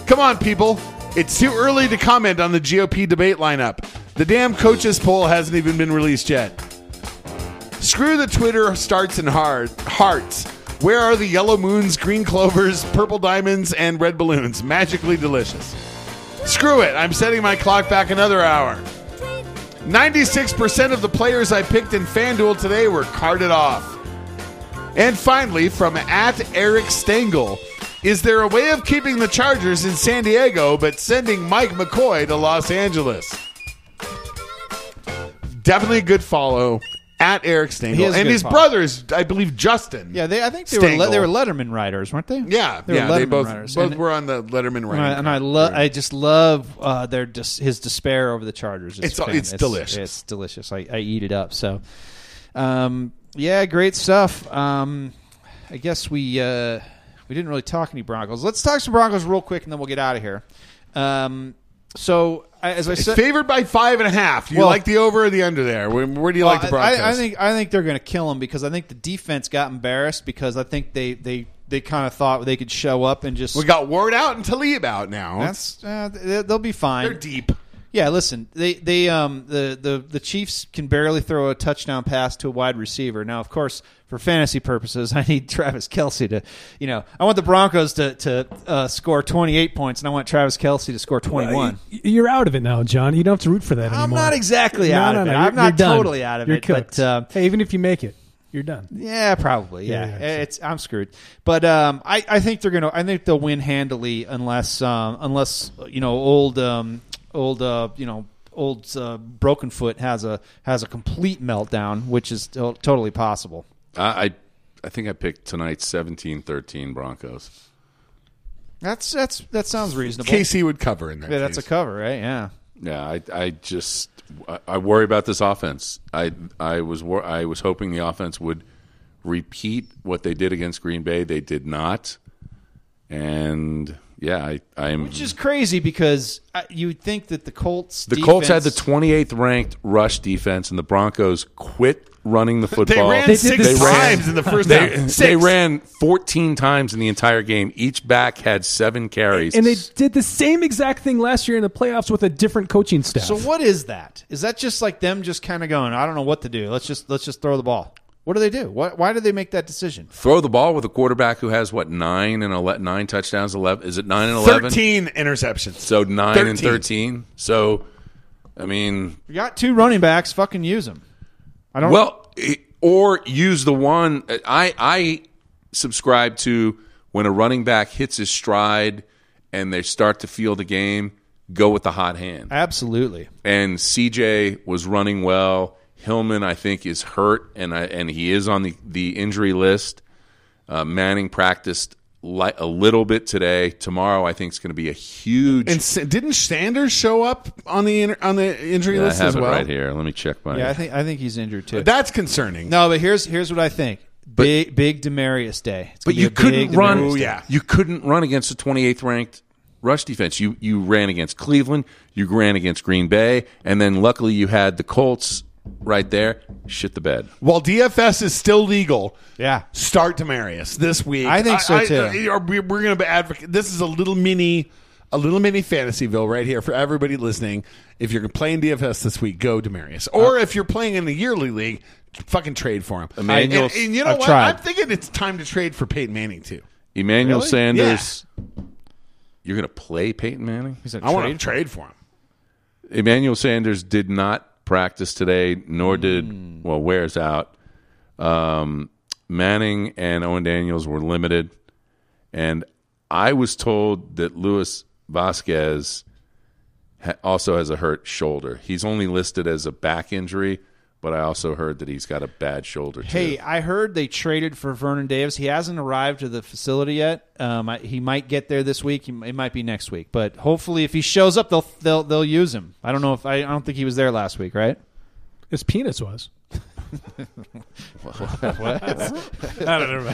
Come on, people. It's too early to comment on the G O P debate lineup. The damn coaches poll hasn't even been released yet. Screw the Twitter starts and hard, hearts. Where are the yellow moons, green clovers, purple diamonds, and red balloons? Magically delicious. Screw it. I'm setting my clock back another hour. ninety-six percent of the players I picked in FanDuel today were carted off. And finally, from at Eric Stangle, is there a way of keeping the Chargers in San Diego but sending Mike McCoy to Los Angeles? Definitely a good follow at Eric Stangle. And his follow. brothers, I believe Justin. Yeah, they, I think they Stangle. were le- they were Letterman writers, weren't they? Yeah, they yeah, were Letterman they both, writers. both and, were on the Letterman writing. And, and I love I just love uh, their dis- his despair over the Chargers. It's it's, it's delicious. It's delicious. I, I eat it up. So um, yeah, great stuff. Um, I guess we uh, we didn't really talk any Broncos. Let's talk some Broncos real quick and then we'll get out of here. Um, so As I said, favored by five and a half. Do you well, like the over or the under there? Where, where do you well, like the Broncos? I, I think I think they're going to kill them because I think the defense got embarrassed because I think they they, they kind of thought they could show up and just we got Ward out and Talib out now. That's uh, they'll be fine. They're deep. Yeah, listen, they they um the, the, the Chiefs can barely throw a touchdown pass to a wide receiver. Now, of course, for fantasy purposes, I need Travis Kelce to, you know, I want the Broncos to to uh, score twenty-eight points, and I want Travis Kelce to score twenty-one. Well, you're out of it now, John. You don't have to root for that anymore. I'm not exactly no, out no, of it. No, I'm not totally done. out of you're it. But, uh, hey, even if you make it, you're done. Yeah, probably. Yeah, yeah, yeah it's I'm screwed. But um, I I think they're gonna I think they'll win handily unless um unless you know old um. Old, uh, you know, old uh, broken foot has a has a complete meltdown, which is t- totally possible. I I think I picked tonight's seventeen thirteen Broncos. That's that's that sounds reasonable. K C would cover in that yeah, case. That's a cover, right? Yeah. Yeah, I I just I worry about this offense. I I was I was hoping the offense would repeat what they did against Green Bay. They did not. And yeah, I I'm which is crazy because you would think that the Colts the defense, Colts had the twenty-eighth ranked rush defense, and the Broncos quit running the football. They ran they six they times ran, in the first they, half. They ran fourteen times in the entire game. Each back had seven carries. And they did the same exact thing last year in the playoffs with a different coaching staff. So what is that? Is that just like them just kind of going, I don't know what to do. Let's just let's just throw the ball. What do they do? Why, why did they make that decision? Throw the ball with a quarterback who has, what, nine and ele- nine touchdowns? eleven Is it nine and eleven? thirteen interceptions. So nine thirteen and thirteen. So, I mean. You got two running backs. Fucking use them. I don't well, it, or use the one. I, I subscribe to when a running back hits his stride and they start to feel the game, go with the hot hand. Absolutely. And C J was running well. Hillman, I think, is hurt, and I, and he is on the, the injury list. Uh, Manning practiced li- a little bit today. Tomorrow, I think, is going to be a huge. And Sa- didn't Sanders show up on the in- on the injury yeah, list as well? I have it right here. Let me check my. Yeah, I think I think he's injured too. That's concerning. No, but here's here's what I think. But, big big Demarius Day. It's but you couldn't big run. Oh, yeah. You couldn't run against the twenty-eighth ranked rush defense. You you ran against Cleveland. You ran against Green Bay, and then luckily you had the Colts. Right there, shit the bed. While D F S is still legal, yeah, start Demarius this week. I think so too. I, I, we're going to advocate. This is a little mini, a little mini Fantasyville right here for everybody listening. If you're playing D F S this week, go Demarius. Or uh, if you're playing in the yearly league, fucking trade for him. Emmanuel, and, and you know I've what? Tried. I'm thinking it's time to trade for Peyton Manning too. Emmanuel really? Sanders, yeah. You're going to play Peyton Manning? He's I want to trade for him. Emmanuel Sanders did not practice today, nor did mm. well Ware's out. Um, Manning and Owen Daniels were limited, and I was told that Luis Vasquez ha- also has a hurt shoulder. He's only listed as a back injury, but I also heard that he's got a bad shoulder too. Hey, I heard they traded for Vernon Davis. He hasn't arrived to the facility yet. Um, I, he might get there this week. He, it might be next week, but hopefully, if he shows up, they'll they'll they'll use him. I don't know if I, I don't think he was there last week, right? His penis was. what? what? I don't know.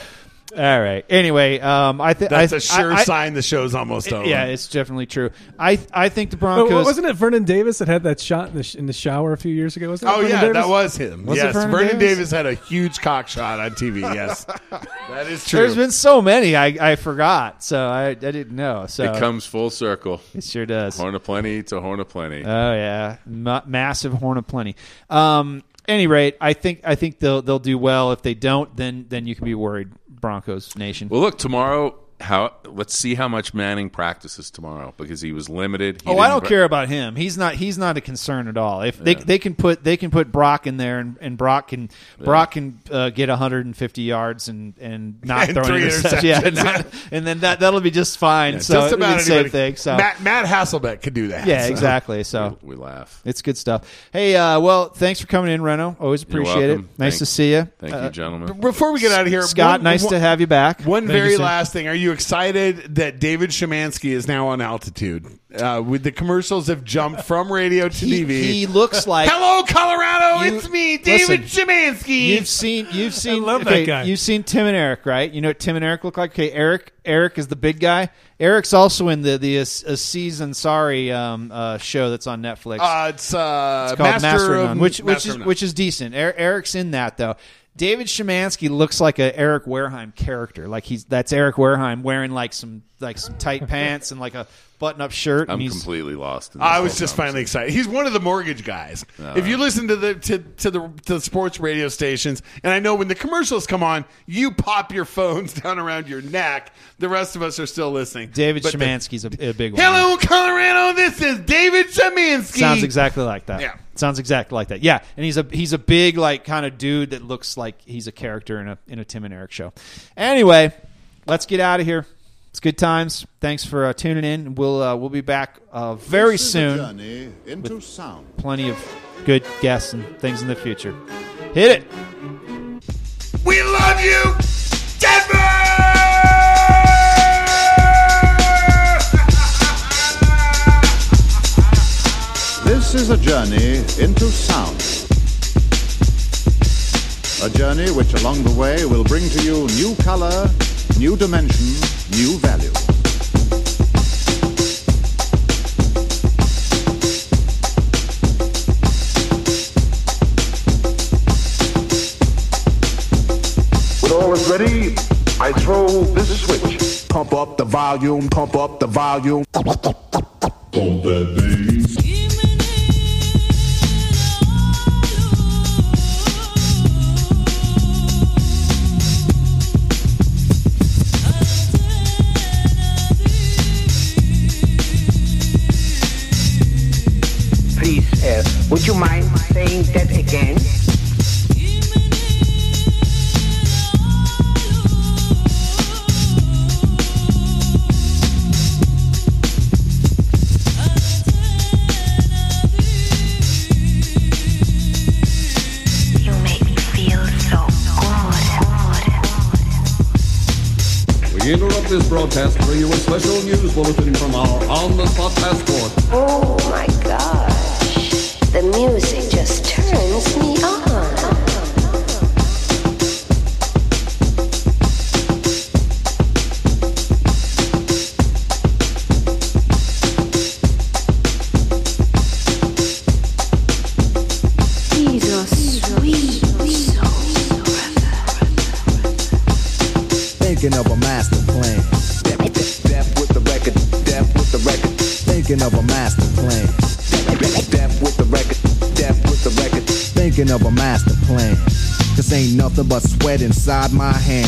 All right. Anyway, um, I think that's I, a sure I, sign I, the show's almost over. Yeah, it's definitely true. I I think the Broncos. But wasn't it Vernon Davis that had that shot in the, sh- in the shower a few years ago? Wasn't it? Oh Vernon yeah, Davis? That was him. Was yes, Vernon, Vernon Davis? Davis had a huge cock shot on T V. Yes, that is true. There's been so many I, I forgot, so I I didn't know. So it comes full circle. It sure does. Horn of plenty to horn of plenty. Oh yeah, Ma- massive horn of plenty. Um, any rate, I think I think they'll they'll do well. If they don't, then then you can be worried. Broncos Nation. Well, look, tomorrow, how let's see how much Manning practices tomorrow because he was limited. He oh, I don't pra- care about him. He's not he's not a concern at all. If they yeah. they can put they can put Brock in there and, and Brock can yeah. Brock can uh, get one hundred fifty yards and and not throw any interceptions. Yeah, and, not, and then that that'll be just fine. Yeah, so just about same thing. So Matt, Matt Hasselbeck could do that. Yeah, so. exactly. So we, we laugh. It's good stuff. Hey, uh, well, thanks for coming in, Renaud. Always appreciate it. Nice Thank, to see you. Thank uh, you, gentlemen. Before we get out of here, Scott, one, nice one, to have you back. One Thank very you, last thing. Are you excited that David Szymanski is now on Altitude? Uh, with the commercials have jumped from radio to he, T V. He looks like hello, Colorado. You, it's me, David listen, Szymanski. You've seen, you've seen, I love okay, that guy. You've seen Tim and Eric, right? You know what Tim and Eric look like. Okay, Eric, Eric is the big guy. Eric's also in the the a, a season sorry um, uh, show that's on Netflix. Uh, it's, uh, it's called Master, Master of None, which which Master is which is decent. Er, Eric's in that though. David Szymanski looks like a Eric Wareheim character. Like he's that's Eric Wareheim wearing like some like some tight pants and like a button-up shirt. I'm completely lost. In this I was just finally excited. He's one of the mortgage guys. Uh, if you listen to the to, to the to the sports radio stations, and I know when the commercials come on, you pop your phones down around your neck. The rest of us are still listening. David but Szymanski's the, a, a big one. Hello, Colorado. This is David Szymanski. Sounds exactly like that. Yeah. Sounds exactly like that. Yeah, and he's a he's a big like kind of dude that looks like he's a character in a in a Tim and Eric show. Anyway, let's get out of here. It's good times. Thanks for uh, tuning in. We'll uh, we'll be back uh, very soon into sound. Plenty of good guests and things in the future. Hit it. We love you, Denver! This is a journey into sound. A journey which along the way will bring to you new color, new dimension, new value. When all is ready, I throw this switch. Pump up the volume, pump up the volume. Pump that bass. Would you mind saying that again? You make me feel so good. We interrupt this broadcast to bring you a special news bulletin from our on-the-spot passport. Oh my God. The music just turns me on. He's a sweet, sweet soul. Thinking of a master plan. Step with the record, step with the record. Thinking of a master plan. Of a master plan. This ain't nothing but sweat inside my hand.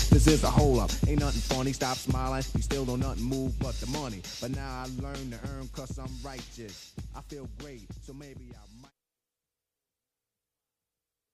This is a hole up. Ain't nothing funny. Stop smiling. You still don't nothing move but the money. But now I learn to earn 'cause I'm righteous. I feel great, so maybe I.